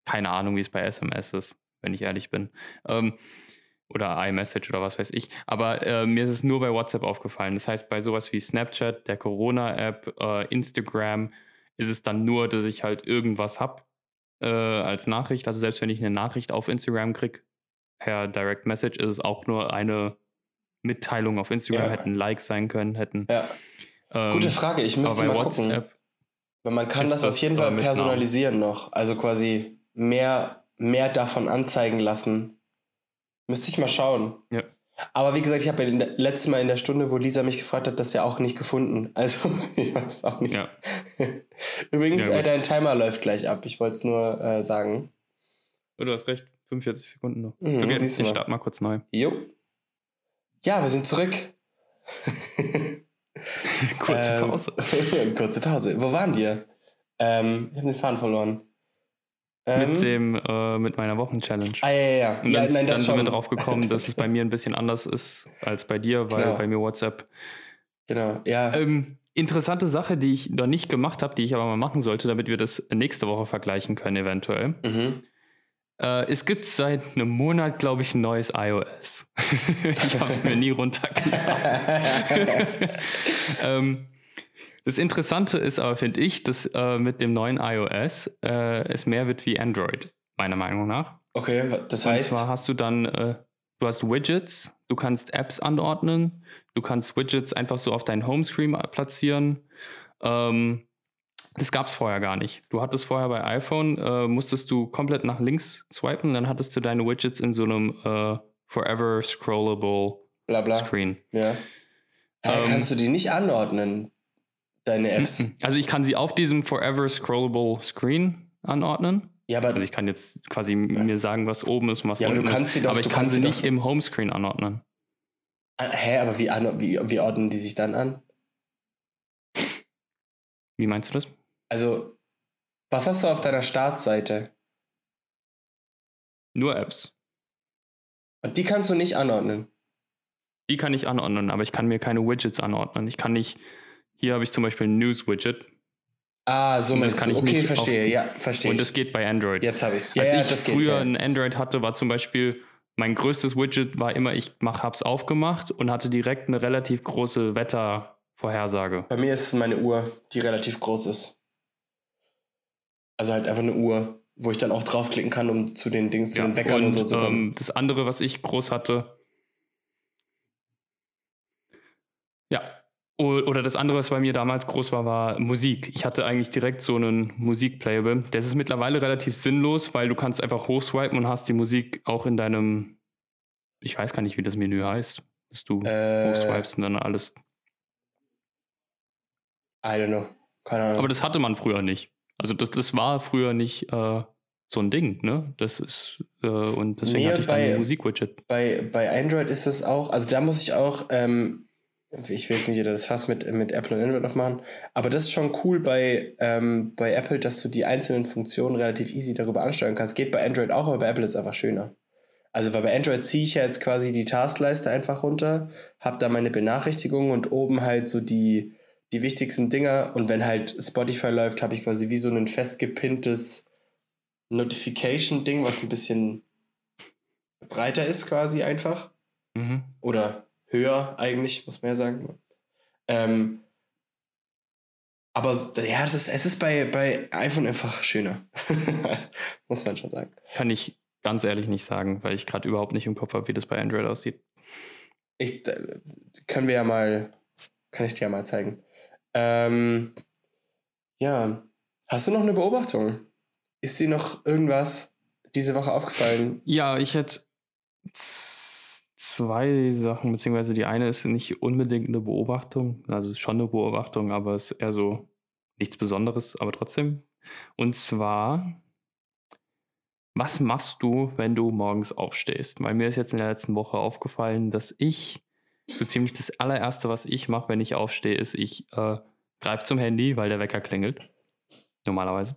keine Ahnung, wie es bei S M S ist, wenn ich ehrlich bin. Ähm, Oder iMessage oder was weiß ich. Aber äh, mir ist es nur bei WhatsApp aufgefallen. Das heißt, bei sowas wie Snapchat, der Corona-App, äh, Instagram ist es dann nur, dass ich halt irgendwas habe äh, als Nachricht. Also selbst wenn ich eine Nachricht auf Instagram kriege, per Direct Message, ist es auch nur eine Mitteilung auf Instagram. Ja. Hätten ein Like sein können, hätten... Ja. Ähm, Gute Frage, ich müsste mal gucken. Weil man kann das auf jeden Fall personalisieren noch. Also quasi mehr, mehr davon anzeigen lassen. Müsste ich mal schauen. Ja. Aber wie gesagt, ich habe ja letztes Mal in der Stunde, wo Lisa mich gefragt hat, das ja auch nicht gefunden. Also, ich weiß auch nicht. Ja. Übrigens, ja, äh, dein Timer läuft gleich ab. Ich wollte es nur äh, sagen. Du hast recht, fünfundvierzig Sekunden noch. Mhm, okay, siehst du ich mal. Starte mal kurz neu. Jo. Ja, wir sind zurück. Kurze Pause. Ähm, kurze Pause. Wo waren wir? Ähm, ich habe den Faden verloren. Mit, dem, äh, mit meiner Wochenchallenge. Ah, ja, ja, ja. Und ja, nein, das dann schon. Sind wir drauf gekommen, dass es bei mir ein bisschen anders ist als bei dir, weil genau. Bei mir WhatsApp. Genau, ja. Ähm, interessante Sache, die ich noch nicht gemacht habe, die ich aber mal machen sollte, damit wir das nächste Woche vergleichen können eventuell. Mhm. Äh, es gibt seit einem Monat, glaube ich, ein neues iOS. Ich habe es mir nie runtergeladen. ähm, Das Interessante ist aber, finde ich, dass äh, mit dem neuen iOS äh, es mehr wird wie Android, meiner Meinung nach. Okay, das heißt? Und zwar hast du dann, äh, du hast Widgets, du kannst Apps anordnen, du kannst Widgets einfach so auf deinen Homescreen platzieren. Ähm, das gab es vorher gar nicht. Du hattest vorher bei iPhone, äh, musstest du komplett nach links swipen, dann hattest du deine Widgets in so einem äh, forever scrollable bla bla. Screen. Ja. Aber ähm, kannst du die nicht anordnen? Deine Apps. Also ich kann sie auf diesem Forever Scrollable Screen anordnen. Ja, aber also ich kann jetzt quasi ja. mir sagen, was oben ist und was ja, unten aber du kannst ist. Sie doch, aber ich du kann sie nicht so. Im Homescreen anordnen. Hä, aber wie, wie, wie ordnen die sich dann an? Wie meinst du das? Also, was hast du auf deiner Startseite? Nur Apps. Und die kannst du nicht anordnen? Die kann ich anordnen, aber ich kann mir keine Widgets anordnen. Ich kann nicht, hier habe ich zum Beispiel ein News-Widget. Ah, so meinst du. Okay, verstehe, ja, verstehe. Und das geht bei Android. Jetzt habe ich es. Ja, ja, das geht. Als ich früher ein Android hatte, war zum Beispiel, mein größtes Widget war immer, ich mach, hab's aufgemacht und hatte direkt eine relativ große Wettervorhersage. Bei mir ist es meine Uhr, die relativ groß ist. Also halt einfach eine Uhr, wo ich dann auch draufklicken kann, um zu den Dings, zu ja, den Weckern und, und so zu kommen. Ähm, das andere, was ich groß hatte, ja, oder das andere, was bei mir damals groß war, war Musik. Ich hatte eigentlich direkt so einen Musikplayable. Das ist mittlerweile relativ sinnlos, weil du kannst einfach hochswipen und hast die Musik auch in deinem, ich weiß gar nicht, wie das Menü heißt, dass du äh, hochswipst und dann alles. I don't know. Keine Ahnung. Aber das hatte man früher nicht. Also das, das war früher nicht äh, so ein Ding, ne? Das ist, äh, und deswegen nee, hatte ich bei, dann ein Musik-Widget. Bei, bei Android ist das auch, also da muss ich auch, ähm, ich will jetzt nicht jeder das Fass mit, mit Apple und Android aufmachen, aber das ist schon cool bei, ähm, bei Apple, dass du die einzelnen Funktionen relativ easy darüber ansteuern kannst. Geht bei Android auch, aber bei Apple ist es einfach schöner. Also weil bei Android ziehe ich ja jetzt quasi die Taskleiste einfach runter, habe da meine Benachrichtigungen und oben halt so die, die wichtigsten Dinger, und wenn halt Spotify läuft, habe ich quasi wie so ein festgepinntes Notification-Ding, was ein bisschen breiter ist quasi einfach. Mhm. Oder höher eigentlich, muss man ja sagen. Ähm, aber ja, das ist, es ist bei, bei iPhone einfach schöner. Muss man schon sagen. Kann ich ganz ehrlich nicht sagen, weil ich gerade überhaupt nicht im Kopf habe, wie das bei Android aussieht. Ich, äh, können wir ja mal, kann ich dir ja mal zeigen. Ähm, ja. Hast du noch eine Beobachtung? Ist dir noch irgendwas diese Woche aufgefallen? Ja, ich hätte zwei Sachen, beziehungsweise die eine ist nicht unbedingt eine Beobachtung, also ist schon eine Beobachtung, aber es ist eher so nichts Besonderes, aber trotzdem. Und zwar, was machst du, wenn du morgens aufstehst? Weil mir ist jetzt in der letzten Woche aufgefallen, dass ich so ziemlich das allererste, was ich mache, wenn ich aufstehe, ist, ich äh, greife zum Handy, weil der Wecker klingelt, normalerweise.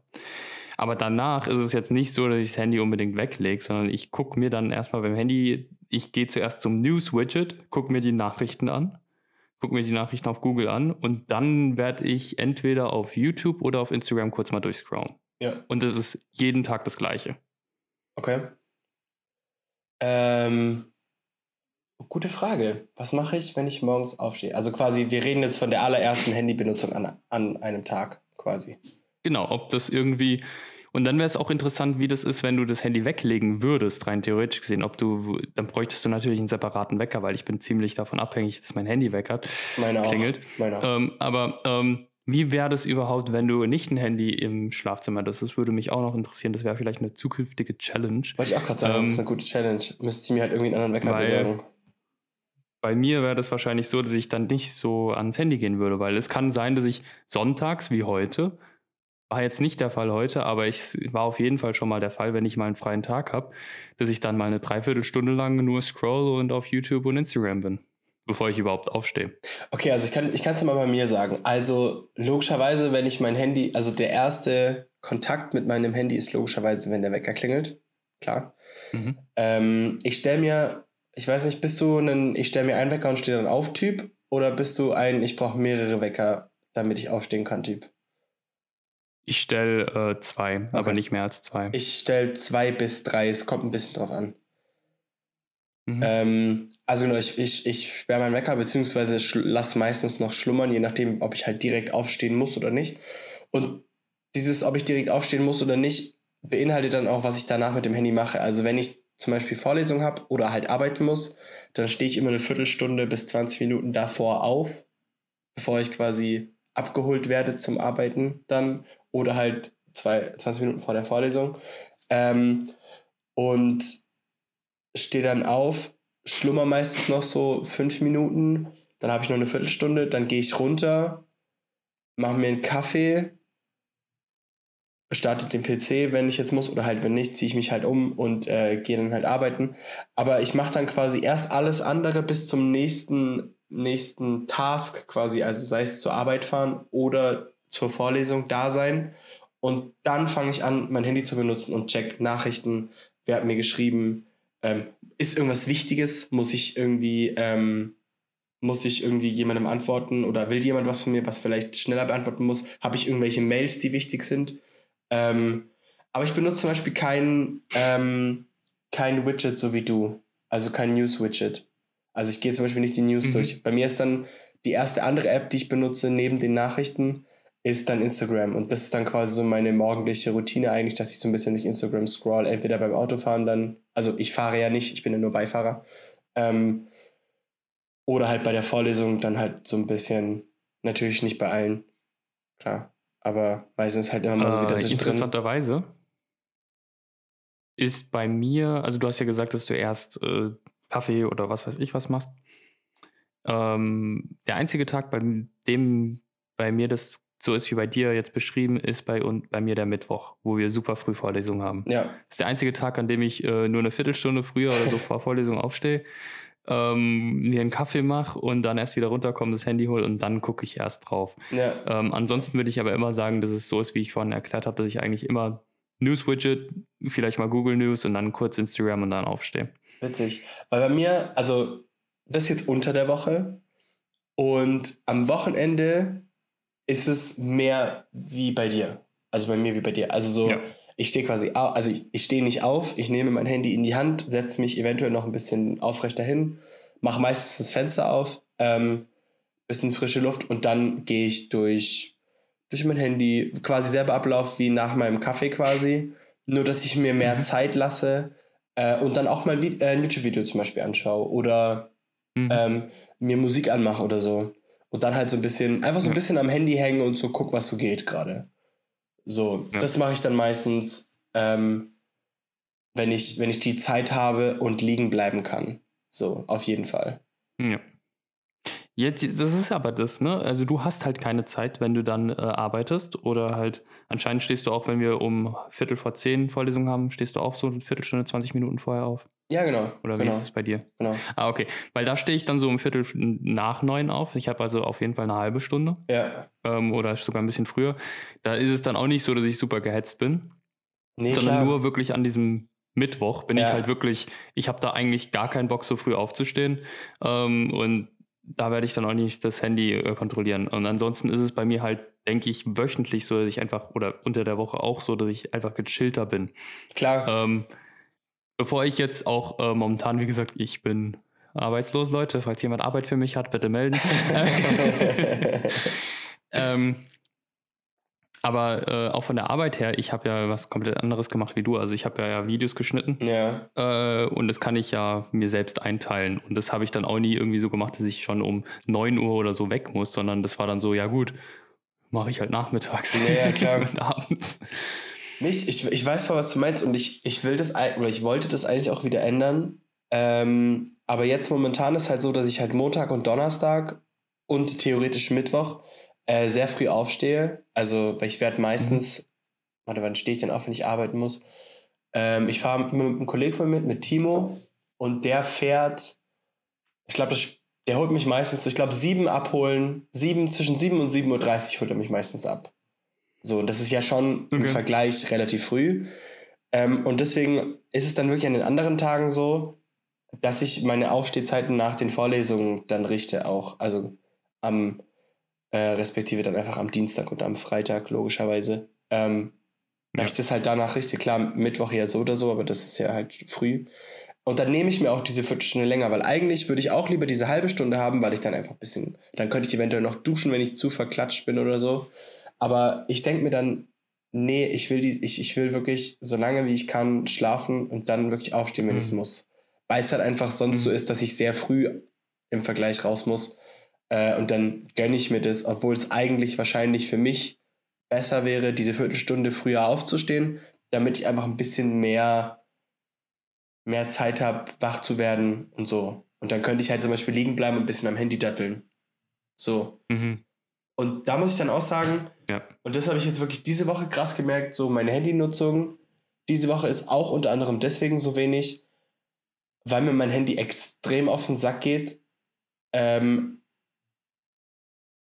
Aber danach ist es jetzt nicht so, dass ich das Handy unbedingt weglege, sondern ich gucke mir dann erstmal beim Handy, ich gehe zuerst zum News-Widget, gucke mir die Nachrichten an, gucke mir die Nachrichten auf Google an, und dann werde ich entweder auf YouTube oder auf Instagram kurz mal durchscrollen. Ja. Und das ist jeden Tag das Gleiche. Okay. Ähm... Gute Frage. Was mache ich, wenn ich morgens aufstehe? Also quasi, wir reden jetzt von der allerersten Handybenutzung an, an einem Tag quasi. Genau, ob das irgendwie... Und dann wäre es auch interessant, wie das ist, wenn du das Handy weglegen würdest, rein theoretisch gesehen. Ob du, dann bräuchtest du natürlich einen separaten Wecker, weil ich bin ziemlich davon abhängig, dass mein Handy weckert. Meine auch. Klingelt. Meine auch. Ähm, aber ähm, wie wäre das überhaupt, wenn du nicht ein Handy im Schlafzimmer hast? Das würde mich auch noch interessieren. Das wäre vielleicht eine zukünftige Challenge. Wollte ich auch gerade sagen, ähm, das ist eine gute Challenge. Müsste ich mir halt irgendwie einen anderen Wecker weil, besorgen. Bei mir wäre das wahrscheinlich so, dass ich dann nicht so ans Handy gehen würde, weil es kann sein, dass ich sonntags wie heute, war jetzt nicht der Fall heute, aber ich war auf jeden Fall schon mal der Fall, wenn ich mal einen freien Tag habe, dass ich dann mal eine Dreiviertelstunde lang nur scrolle und auf YouTube und Instagram bin, bevor ich überhaupt aufstehe. Okay, also ich kann ich kann es mal bei mir sagen. Also logischerweise, wenn ich mein Handy, also der erste Kontakt mit meinem Handy ist logischerweise, wenn der Wecker klingelt, klar. Mhm. Ähm, ich stelle mir Ich weiß nicht, bist du ein ich stelle mir einen Wecker und stehe dann auf Typ, oder bist du ein ich brauche mehrere Wecker, damit ich aufstehen kann Typ? Ich stelle äh, zwei, okay. Aber nicht mehr als zwei. Ich stelle zwei bis drei, es kommt ein bisschen drauf an. Mhm. Ähm, also genau, ich, ich, ich sperre meinen Wecker, beziehungsweise schl- lasse meistens noch schlummern, je nachdem, ob ich halt direkt aufstehen muss oder nicht. Und dieses, ob ich direkt aufstehen muss oder nicht, beinhaltet dann auch, was ich danach mit dem Handy mache. Also wenn ich zum Beispiel Vorlesung habe oder halt arbeiten muss, dann stehe ich immer eine Viertelstunde bis zwanzig Minuten davor auf, bevor ich quasi abgeholt werde zum Arbeiten dann, oder halt zwei, zwanzig Minuten vor der Vorlesung, ähm, und stehe dann auf, schlummer meistens noch so fünf Minuten, dann habe ich noch eine Viertelstunde, dann gehe ich runter, mache mir einen Kaffee, starte den P C, wenn ich jetzt muss, oder halt wenn nicht, ziehe ich mich halt um und äh, gehe dann halt arbeiten. Aber ich mache dann quasi erst alles andere bis zum nächsten, nächsten Task quasi, also sei es zur Arbeit fahren oder zur Vorlesung da sein. Und dann fange ich an, mein Handy zu benutzen und check Nachrichten, wer hat mir geschrieben, ähm, ist irgendwas Wichtiges, muss ich irgendwie ähm, muss ich irgendwie jemandem antworten oder will jemand was von mir, was vielleicht schneller beantworten muss? Habe ich irgendwelche Mails, die wichtig sind? Ähm, aber ich benutze zum Beispiel kein, ähm, kein Widget, so wie du. Also kein News-Widget. Also ich gehe zum Beispiel nicht die News mhm. durch. Bei mir ist dann die erste andere App, die ich benutze, neben den Nachrichten, ist dann Instagram. Und das ist dann quasi so meine morgendliche Routine eigentlich, dass ich so ein bisschen durch Instagram scroll. Entweder beim Autofahren dann, also ich fahre ja nicht, ich bin ja nur Beifahrer. Ähm, oder halt bei der Vorlesung dann halt so ein bisschen, natürlich nicht bei allen, klar. Aber meistens halt immer mal so wieder äh, zwischendrin. Interessanterweise ist bei mir, also du hast ja gesagt, dass du erst äh, Kaffee oder was weiß ich was machst. Ähm, der einzige Tag, bei dem bei mir das so ist wie bei dir jetzt beschrieben, ist bei, und bei mir der Mittwoch, wo wir super früh Vorlesungen haben. Ja. Das ist der einzige Tag, an dem ich äh, nur eine Viertelstunde früher oder so vor Vorlesung aufstehe, ähm, mir einen Kaffee mache und dann erst wieder runterkomme, das Handy hole und dann gucke ich erst drauf. Ja. Ähm, ansonsten würde ich aber immer sagen, dass es so ist, wie ich vorhin erklärt habe, dass ich eigentlich immer News-Widget, vielleicht mal Google News und dann kurz Instagram und dann aufstehe. Witzig, weil bei mir, also das ist jetzt unter der Woche und am Wochenende ist es mehr wie bei dir, also bei mir wie bei dir, also so, ja. ich stehe quasi, also ich, ich stehe nicht auf, ich nehme mein Handy in die Hand, setze mich eventuell noch ein bisschen aufrechter hin, mache meistens das Fenster auf, ähm, bisschen frische Luft und dann gehe ich durch, durch mein Handy, quasi selber Ablauf wie nach meinem Kaffee quasi, nur dass ich mir mehr mhm. Zeit lasse, und dann auch mal ein YouTube-Video zum Beispiel anschaue oder mhm. ähm, mir Musik anmache oder so. Und dann halt so ein bisschen, einfach so ein ja. bisschen am Handy hängen und so guck, was so geht gerade. So, ja. das mache ich dann meistens, ähm, wenn ich, wenn ich die Zeit habe und liegen bleiben kann. So, auf jeden Fall. Ja. Jetzt, das ist aber das, ne? Also du hast halt keine Zeit, wenn du dann äh, arbeitest oder halt, anscheinend stehst du auch, wenn wir um Viertel vor zehn Vorlesungen haben, stehst du auch so eine Viertelstunde, zwanzig Minuten vorher auf. Ja, genau. Oder wie genau. ist es bei dir? Genau. Ah, okay. Weil da stehe ich dann so um Viertel nach neun auf. Ich habe also auf jeden Fall eine halbe Stunde. Ja. Ähm, oder sogar ein bisschen früher. Da ist es dann auch nicht so, dass ich super gehetzt bin. Nee, sondern klar. nur wirklich an diesem Mittwoch bin ja. ich halt wirklich, ich habe da eigentlich gar keinen Bock, so früh aufzustehen. Ähm, und da werde ich dann auch nicht das Handy äh, kontrollieren. Und ansonsten ist es bei mir halt, denke ich, wöchentlich so, dass ich einfach, oder unter der Woche auch so, dass ich einfach gechillter bin. Klar. Ähm, bevor ich jetzt auch äh, momentan, wie gesagt, ich bin arbeitslos, Leute. Falls jemand Arbeit für mich hat, bitte melden. ähm, aber äh, auch von der Arbeit her, ich habe ja was komplett anderes gemacht wie du. Also ich habe ja, ja Videos geschnitten ja. Äh, und das kann ich ja mir selbst einteilen. Und das habe ich dann auch nie irgendwie so gemacht, dass ich schon um neun Uhr oder so weg muss, sondern das war dann so, ja gut, mache ich halt nachmittags ja, ja, klar. und abends. Nicht, ich, ich weiß voll, was du meinst und ich, ich will das, oder ich wollte das eigentlich auch wieder ändern. Ähm, aber jetzt momentan ist halt so, dass ich halt Montag und Donnerstag und theoretisch Mittwoch äh, sehr früh aufstehe. Also, weil ich werde meistens, mhm. warte, wann stehe ich denn auf, wenn ich arbeiten muss? Ähm, ich fahre immer mit einem Kollegen von mir, mit Timo, und der fährt, ich glaube, der holt mich meistens so, ich glaube, sieben abholen, sieben, zwischen sieben und sieben Uhr dreißig holt er mich meistens ab. So, und das ist ja schon okay. im Vergleich relativ früh. Ähm, und deswegen ist es dann wirklich an den anderen Tagen so, dass ich meine Aufstehzeiten nach den Vorlesungen dann richte auch. Also am, äh, respektive dann einfach am Dienstag und am Freitag, logischerweise. Ähm, ja. Ich das halt danach richte. Klar, Mittwoch ja so oder so, aber das ist ja halt früh. Und dann nehme ich mir auch diese Viertelstunde länger, weil eigentlich würde ich auch lieber diese halbe Stunde haben, weil ich dann einfach ein bisschen, dann könnte ich eventuell noch duschen, wenn ich zu verklatscht bin oder so. Aber ich denke mir dann, nee, ich will die, ich, ich will wirklich so lange wie ich kann schlafen und dann wirklich aufstehen, wenn mhm. ich es muss. Weil es halt einfach sonst mhm. so ist, dass ich sehr früh im Vergleich raus muss. Äh, und dann gönne ich mir das, obwohl es eigentlich wahrscheinlich für mich besser wäre, diese Viertelstunde früher aufzustehen, damit ich einfach ein bisschen mehr, mehr Zeit habe, wach zu werden und so. Und dann könnte ich halt zum Beispiel liegen bleiben und ein bisschen am Handy datteln. So. Mhm. Und da muss ich dann auch sagen, ja. und das habe ich jetzt wirklich diese Woche krass gemerkt, so meine Handynutzung diese Woche ist auch unter anderem deswegen so wenig, weil mir mein Handy extrem auf den Sack geht, ähm,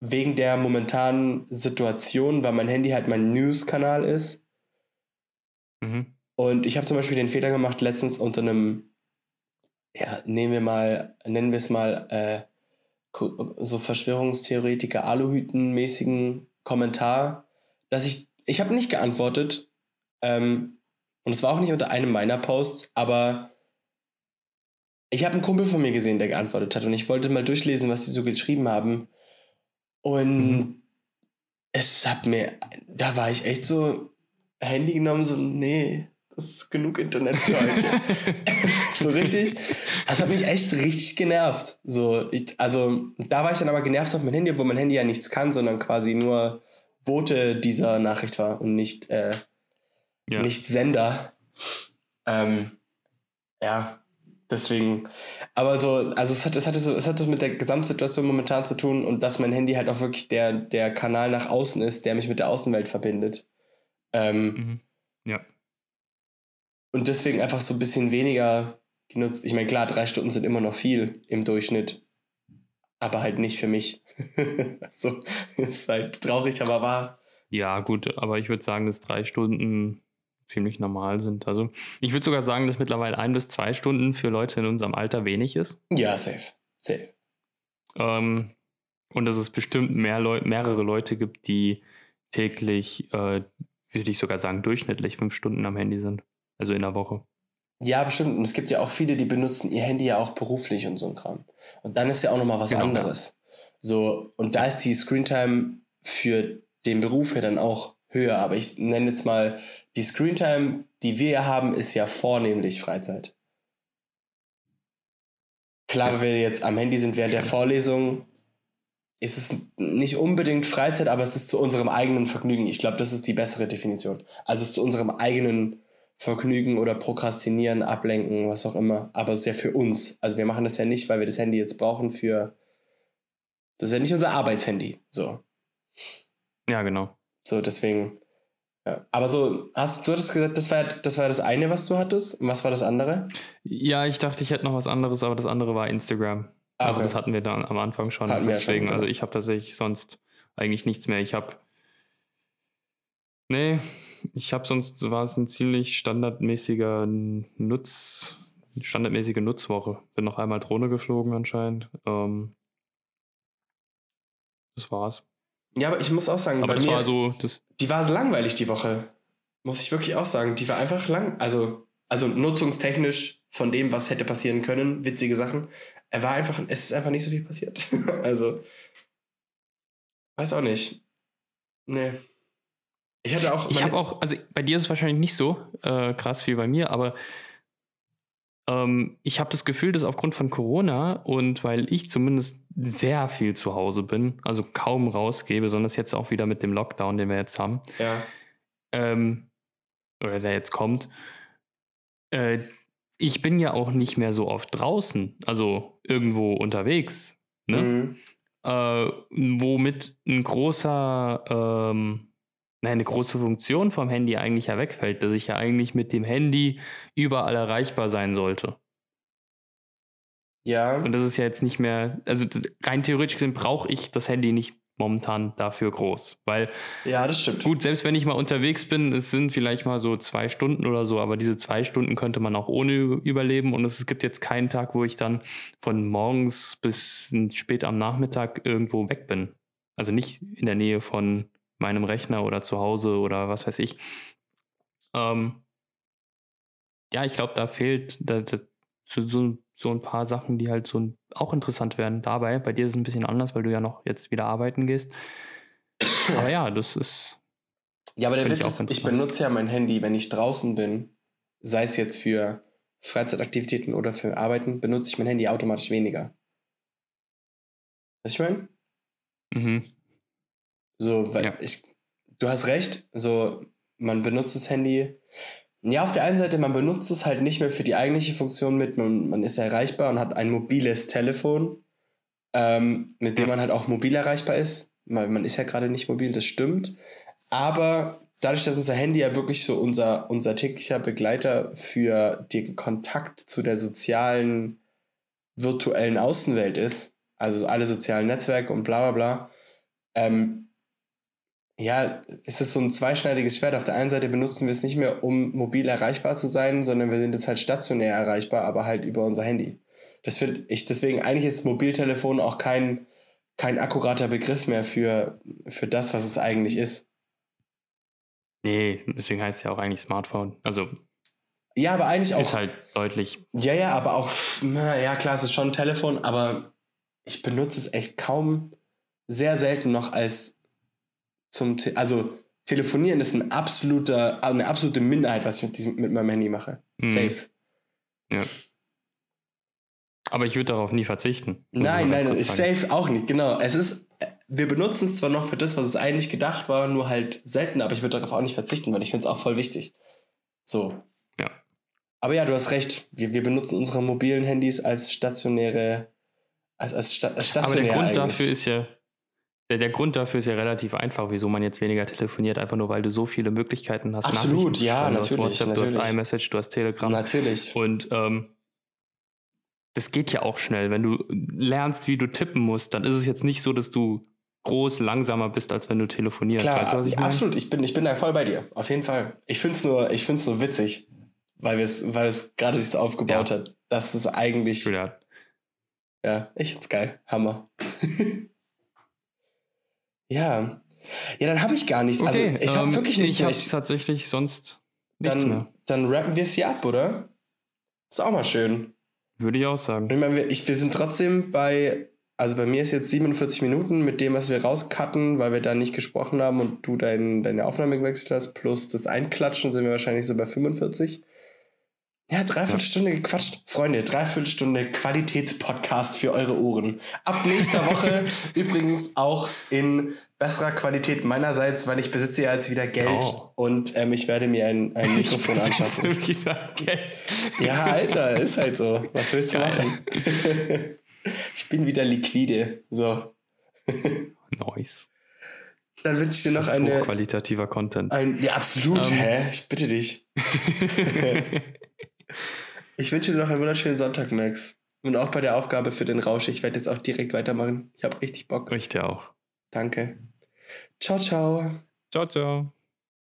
wegen der momentanen Situation, weil mein Handy halt mein News-Kanal ist. Mhm. Und ich habe zum Beispiel den Fehler gemacht, letztens unter einem, ja, nehmen wir mal, nennen wir es mal, äh, so Verschwörungstheoretiker, Aluhüten-mäßigen Kommentar, dass ich, ich habe nicht geantwortet, ähm, und es war auch nicht unter einem meiner Posts, aber ich habe einen Kumpel von mir gesehen, der geantwortet hat, und ich wollte mal durchlesen, was die so geschrieben haben, und mhm. es hat mir, da war ich echt so Handy genommen, so, nee, das ist genug Internet für heute. So richtig, das hat mich echt richtig genervt. So, ich, also da war ich dann aber genervt auf mein Handy, wo mein Handy ja nichts kann, sondern quasi nur Bote dieser Nachricht war und nicht, äh, ja. nicht Sender. Ähm, ja, deswegen. Aber so, also es hat, es hatte so, es hat so mit der Gesamtsituation momentan zu tun und dass mein Handy halt auch wirklich der, der Kanal nach außen ist, der mich mit der Außenwelt verbindet. Ähm, mhm. Ja. Und deswegen einfach so ein bisschen weniger genutzt. Ich meine, klar, drei Stunden sind immer noch viel im Durchschnitt, aber halt nicht für mich. Also, ist halt traurig, aber wahr. Ja, gut, aber ich würde sagen, dass drei Stunden ziemlich normal sind. Also, ich würde sogar sagen, dass mittlerweile ein bis zwei Stunden für Leute in unserem Alter wenig ist. Ja, safe. Safe. Ähm, und dass es bestimmt mehr Leu- mehrere Leute gibt, die täglich, äh, würde ich sogar sagen, durchschnittlich fünf Stunden am Handy sind. Also in der Woche. Ja, bestimmt. Und es gibt ja auch viele, die benutzen ihr Handy ja auch beruflich und so ein Kram. Und dann ist ja auch nochmal was genau, anderes. Ja. So, und da ist die Screentime für den Beruf ja dann auch höher. Aber ich nenne jetzt mal, die Screentime, die wir ja haben, ist ja vornehmlich Freizeit. Klar, ja. Wenn wir jetzt am Handy sind während der Vorlesung, ist es nicht unbedingt Freizeit, aber es ist zu unserem eigenen Vergnügen. Ich glaube, das ist die bessere Definition. Also es ist zu unserem eigenen Vergnügen oder Prokrastinieren, Ablenken, was auch immer. Aber es ist ja für uns. Also wir machen das ja nicht, weil wir das Handy jetzt brauchen für... Das ist ja nicht unser Arbeitshandy. So. Ja, genau. So, deswegen... Ja. Aber so, hast du hattest gesagt, das war, das war das eine, was du hattest? Und was war das andere? Ja, ich dachte, ich hätte noch was anderes, aber das andere war Instagram. Ah, okay. Also das hatten wir dann am Anfang schon. Hatten deswegen, wir ja schon, also ich habe tatsächlich sonst eigentlich nichts mehr. Ich habe... Nee... Ich habe sonst, war es ein ziemlich standardmäßiger Nutz, standardmäßige Nutzwoche. Bin noch einmal Drohne geflogen anscheinend. Ähm, das war's. Ja, aber ich muss auch sagen, aber bei das mir, war so, das die war langweilig die Woche. Muss ich wirklich auch sagen. Die war einfach lang, also, also nutzungstechnisch von dem, was hätte passieren können, witzige Sachen. Er war einfach, es ist einfach nicht so viel passiert. Also, weiß auch nicht. Nee. Ich hatte auch. Ich habe auch, also bei dir ist es wahrscheinlich nicht so äh, krass wie bei mir, aber ähm, ich habe das Gefühl, dass aufgrund von Corona und weil ich zumindest sehr viel zu Hause bin, also kaum rausgebe, sondern das jetzt auch wieder mit dem Lockdown, den wir jetzt haben, ja. ähm, oder der jetzt kommt, äh, ich bin ja auch nicht mehr so oft draußen, also irgendwo unterwegs, ne? Mhm. Äh, womit ein großer, ähm, eine große Funktion vom Handy eigentlich ja wegfällt, dass ich ja eigentlich mit dem Handy überall erreichbar sein sollte. Ja. Und das ist ja jetzt nicht mehr, also rein theoretisch gesehen brauche ich das Handy nicht momentan dafür groß, weil ja, das stimmt. Gut, selbst wenn ich mal unterwegs bin, es sind vielleicht mal so zwei Stunden oder so, aber diese zwei Stunden könnte man auch ohne überleben und es gibt jetzt keinen Tag, wo ich dann von morgens bis spät am Nachmittag irgendwo weg bin. Also nicht in der Nähe von meinem Rechner oder zu Hause oder was weiß ich. Ähm, ja, ich glaube, da fehlt da, da, so, so, so ein paar Sachen, die halt so ein, auch interessant werden dabei. Bei dir ist es ein bisschen anders, weil du ja noch jetzt wieder arbeiten gehst. Aber ja, das ist... Ja, aber der Witz ist, ich benutze ja mein Handy, wenn ich draußen bin, sei es jetzt für Freizeitaktivitäten oder für Arbeiten, benutze ich mein Handy automatisch weniger. Was ich meine? Mhm. So, weil ja. ich, du hast recht, so, man benutzt das Handy, ja, auf der einen Seite, man benutzt es halt nicht mehr für die eigentliche Funktion mit, man, man ist erreichbar und hat ein mobiles Telefon, ähm, mit dem man halt auch mobil erreichbar ist, weil man ist ja gerade nicht mobil, das stimmt, aber dadurch, dass unser Handy ja wirklich so unser, unser täglicher Begleiter für den Kontakt zu der sozialen, virtuellen Außenwelt ist, also alle sozialen Netzwerke und bla bla bla, ähm, ja, es ist so ein zweischneidiges Schwert. Auf der einen Seite benutzen wir es nicht mehr, um mobil erreichbar zu sein, sondern wir sind jetzt halt stationär erreichbar, aber halt über unser Handy. Das finde ich, deswegen eigentlich ist Mobiltelefon auch kein, kein akkurater Begriff mehr für, für das, was es eigentlich ist. Nee, deswegen heißt es ja auch eigentlich Smartphone. Also. Ja, aber eigentlich auch. Ist halt deutlich. Ja, ja, aber auch, na, ja klar, es ist schon ein Telefon, aber ich benutze es echt kaum, sehr selten noch als zum, Te- also telefonieren ist ein absoluter, eine absolute Minderheit, was ich mit, diesem, mit meinem Handy mache. Mhm. Safe. Ja. Aber ich würde darauf nie verzichten. Nein, nein, ich safe auch nicht, genau. Es ist, wir benutzen es zwar noch für das, was es eigentlich gedacht war, nur halt selten, aber ich würde darauf auch nicht verzichten, weil ich finde es auch voll wichtig. So. Ja. Aber ja, du hast recht. Wir, wir benutzen unsere mobilen Handys als stationäre, als, als sta- stationär Aber der Grund eigentlich. dafür ist ja, der, der Grund dafür ist ja relativ einfach, wieso man jetzt weniger telefoniert, einfach nur, weil du so viele Möglichkeiten hast. Absolut, ja, natürlich. Du hast WhatsApp, natürlich. Du hast iMessage, du hast Telegram. Natürlich. Und, ähm, das geht ja auch schnell. Wenn du lernst, wie du tippen musst, dann ist es jetzt nicht so, dass du groß langsamer bist, als wenn du telefonierst. Klar, weißt du, was ich meine? Absolut. Ich bin, ich bin da voll bei dir. Auf jeden Fall. Ich finde es nur, ich find's nur witzig, weil es weil es gerade sich so aufgebaut ja. hat. Das ist eigentlich... Ja, ja ich finde es geil. Hammer. ja. Ja, dann habe ich gar nichts. Okay, also ich habe ähm, wirklich nichts. Ich habe tatsächlich sonst nichts dann, mehr. Dann rappen wir es hier ab, oder? Ist auch mal schön. Würde ich auch sagen. Ich meine, wir, ich, wir sind trotzdem bei, also bei mir ist jetzt siebenundvierzig Minuten mit dem, was wir rauscutten, weil wir da nicht gesprochen haben und du dein, deine Aufnahme gewechselt hast, plus das Einklatschen sind wir wahrscheinlich so bei fünfundvierzig. Ja, dreiviertel ja. Stunde gequatscht. Freunde, dreiviertel Stunde Qualitätspodcast für eure Ohren. Ab nächster Woche übrigens auch in besserer Qualität meinerseits, weil ich besitze ja jetzt wieder Geld oh. und ähm, ich werde mir ein, ein Mikrofon anschaffen. Ich besitze wieder Geld. Ja, Alter, ist halt so. Was willst du Geil. machen? Ich bin wieder liquide. So. Nice. Dann wünsche ich dir noch eine... hochqualitativer Content. Ein, ja, absolut. Um. Hä? Ich bitte dich. Ich wünsche dir noch einen wunderschönen Sonntag, Max. Und auch bei der Aufgabe für den Rausch. Ich werde jetzt auch direkt weitermachen. Ich habe richtig Bock. Ich dir auch. Danke. Ciao, ciao. Ciao, ciao.